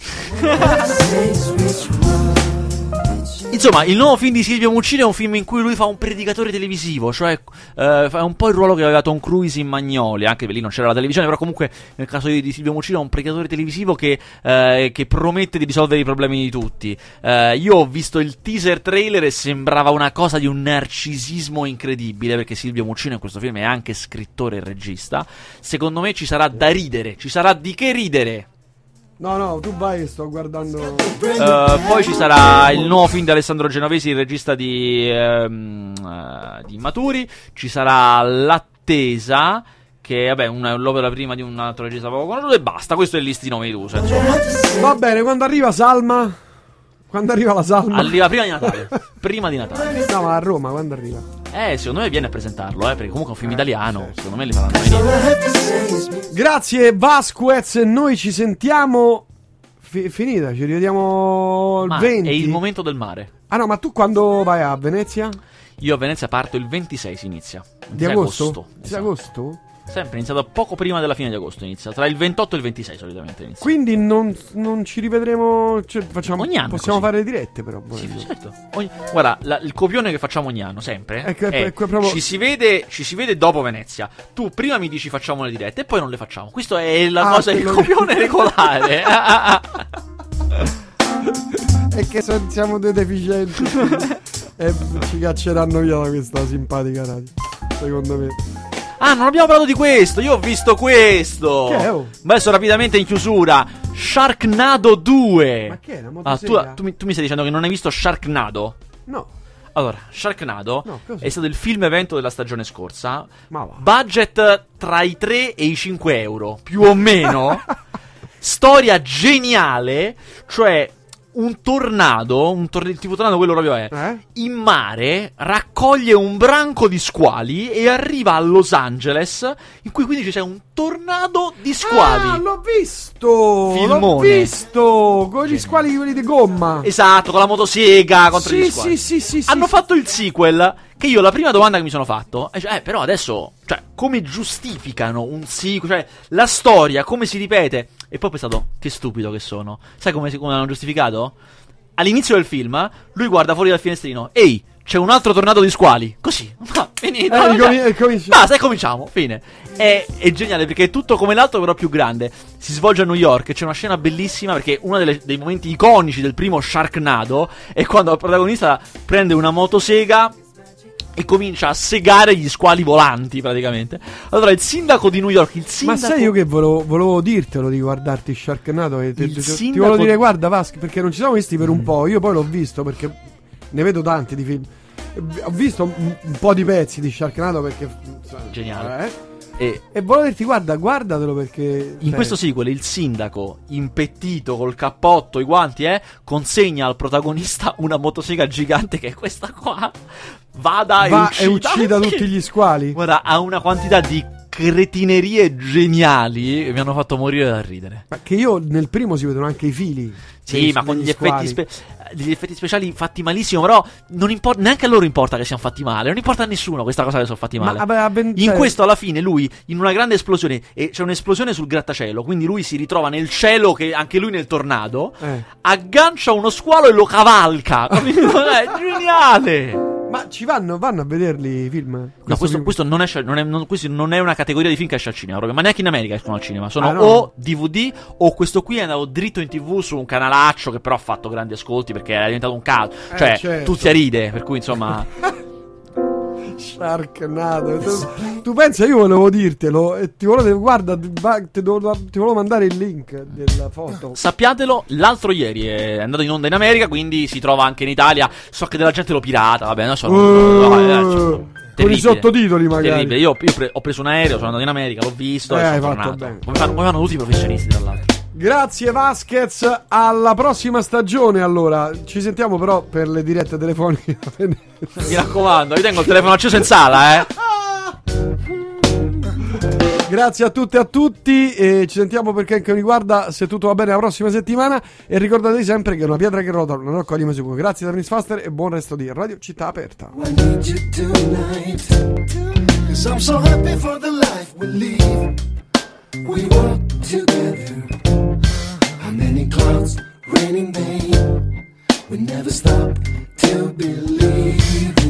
Insomma, il nuovo film di Silvio Muccino è un film in cui lui fa un predicatore televisivo, cioè eh, fa un po' il ruolo che aveva Tom Cruise in Magnolia, anche lì non c'era la televisione, però comunque nel caso di Silvio Muccino è un predicatore televisivo che, eh, che promette di risolvere i problemi di tutti. Eh, io ho visto il teaser trailer e sembrava una cosa di un narcisismo incredibile, perché Silvio Muccino in questo film è anche scrittore e regista. Secondo me ci sarà da ridere, ci sarà di che ridere. No, no, tu vai, sto guardando. Uh, poi ci sarà il nuovo film di Alessandro Genovesi, il regista di, ehm, uh, di Maturi. Ci sarà L'attesa, che vabbè, una, è l'opera prima di un altro regista poco conosciuto. E basta, questo è il listino medusa. Va bene, quando arriva Salma? Quando arriva la Salma? Arriva prima di Natale. Prima di Natale. No, ma a Roma quando arriva? Eh, secondo me viene a presentarlo, eh, perché comunque è un film eh, italiano, certo. Secondo me li faranno venire. Grazie Vasquez, noi ci sentiamo F- finita, ci rivediamo il ma venti. È il momento del mare. Ah no, ma tu quando vai a Venezia? Io a Venezia parto il ventisei, si inizia. Di agosto? agosto di esatto. agosto? Sempre iniziato poco prima della fine di agosto, inizia tra il ventotto e il ventisei solitamente inizia. Quindi non, non ci rivedremo, cioè facciamo, ogni anno possiamo così. Fare dirette però sì, certo. ogni, guarda la, il copione che facciamo ogni anno sempre ecco, è, ecco, proprio... ci, si vede, ci si vede dopo Venezia, tu prima mi dici facciamo le dirette e poi non le facciamo, questo è la ah, cosa il copione lo... regolare. È che siamo dei deficienti. E ci cacceranno via da questa simpatica radio, secondo me. Ah, non abbiamo parlato di questo, io ho visto questo. Che è, oh? Ma adesso rapidamente in chiusura, Sharknado due. Ma che è? Una ah, tu, tu, mi, tu mi stai dicendo che non hai visto Sharknado? No. Allora, Sharknado no, è stato il film evento della stagione scorsa. Ma va. Budget tra i tre e i cinque euro, più o meno. Storia geniale, cioè... Un tornado, un tor- il tipo tornado quello proprio è, eh? In mare raccoglie un branco di squali e arriva a Los Angeles, in cui quindi c'è un tornado di squali. Ah, l'ho visto! Filmone. L'ho visto! Con gli squali quelli di gomma. Esatto, con la motosega contro sì, gli squali. Sì, sì, sì. Hanno sì, fatto sì. il sequel, che io la prima domanda che mi sono fatto è, cioè, eh, però adesso, cioè, come giustificano un sequel, cioè, la storia, come si ripete... E poi ho pensato, che stupido che sono. Sai come, come l'hanno giustificato? All'inizio del film, lui guarda fuori dal finestrino. Ehi, c'è un altro tornado di squali. Così. Ma, finito. Eh, comi- cominciamo. Basta, e cominciamo. Fine. È, è geniale, perché è tutto come l'altro, però più grande. Si svolge a New York. C'è una scena bellissima, perché uno delle, dei momenti iconici del primo Sharknado è quando il protagonista prende una motosega... E comincia a segare gli squali volanti, praticamente. Allora, il sindaco di New York, il sindaco... Ma sai io che volevo, volevo dirtelo di guardarti Sharknado? Che te, te, sindaco... Ti volevo dire, guarda, Vasco, perché non ci siamo visti per un po'. Io poi l'ho visto, perché ne vedo tanti di film. Ho visto un, un po' di pezzi di Sharknado, perché... Geniale. Eh? E, e volevo dirti, guarda, guardatelo perché... In questo sequel il sindaco, impettito, col cappotto, i guanti, eh, consegna al protagonista una motosega gigante che è questa qua... Vada Va e uccida, e uccida tutti gli squali. Guarda, ha una quantità di cretinerie geniali, mi hanno fatto morire da ridere. Ma che io nel primo si vedono anche i fili. Sì, ma con gli effetti, spe- gli effetti speciali fatti malissimo. Però non import- neanche a loro importa che siano fatti male. Non importa a nessuno questa cosa che sono fatti male. Ma, vabbè, ben... In questo alla fine lui, in una grande esplosione, e c'è un'esplosione sul grattacielo, quindi lui si ritrova nel cielo, che anche lui nel tornado, eh. aggancia uno squalo e lo cavalca. È geniale. Ma ci vanno, vanno a vederli i film? Questo no, questo, film. questo non esce, non è, non, questo non è una categoria di film che esce al cinema, proprio, ma neanche in America escono al cinema. Sono ah, no. o D V D o questo qui è andato dritto in TV su un canalaccio che però ha fatto grandi ascolti perché era diventato un caso. Eh, cioè, certo. tutti a ride, per cui insomma... Sharknado. Tu, tu pensa, io volevo dirtelo e ti volevo, guarda, ti, ti volevo mandare il link della foto. Sappiatelo, l'altro ieri è andato in onda in America, quindi si trova anche in Italia. So che della gente lo pirata, vabbè, non so. Uh, con i sottotitoli magari. Terribile. Io, io pre- ho preso un aereo, sono andato in America, l'ho visto eh, e sono tornato. Come fanno, come fanno tutti i professionisti, tra l'altro. Grazie Vasquez, alla prossima stagione allora, ci sentiamo però per le dirette telefoniche. Mi raccomando, io tengo il telefono acceso in sala, eh. Grazie a tutte e a tutti, e ci sentiamo perché anche mi guarda, se tutto va bene, la prossima settimana, e ricordatevi sempre che una piatra che rotola non accoglie mai sicuro. Grazie da Dennis Faster e buon resto di Radio Città Aperta. We walk together. How many clouds, raining day. We never stop to believe.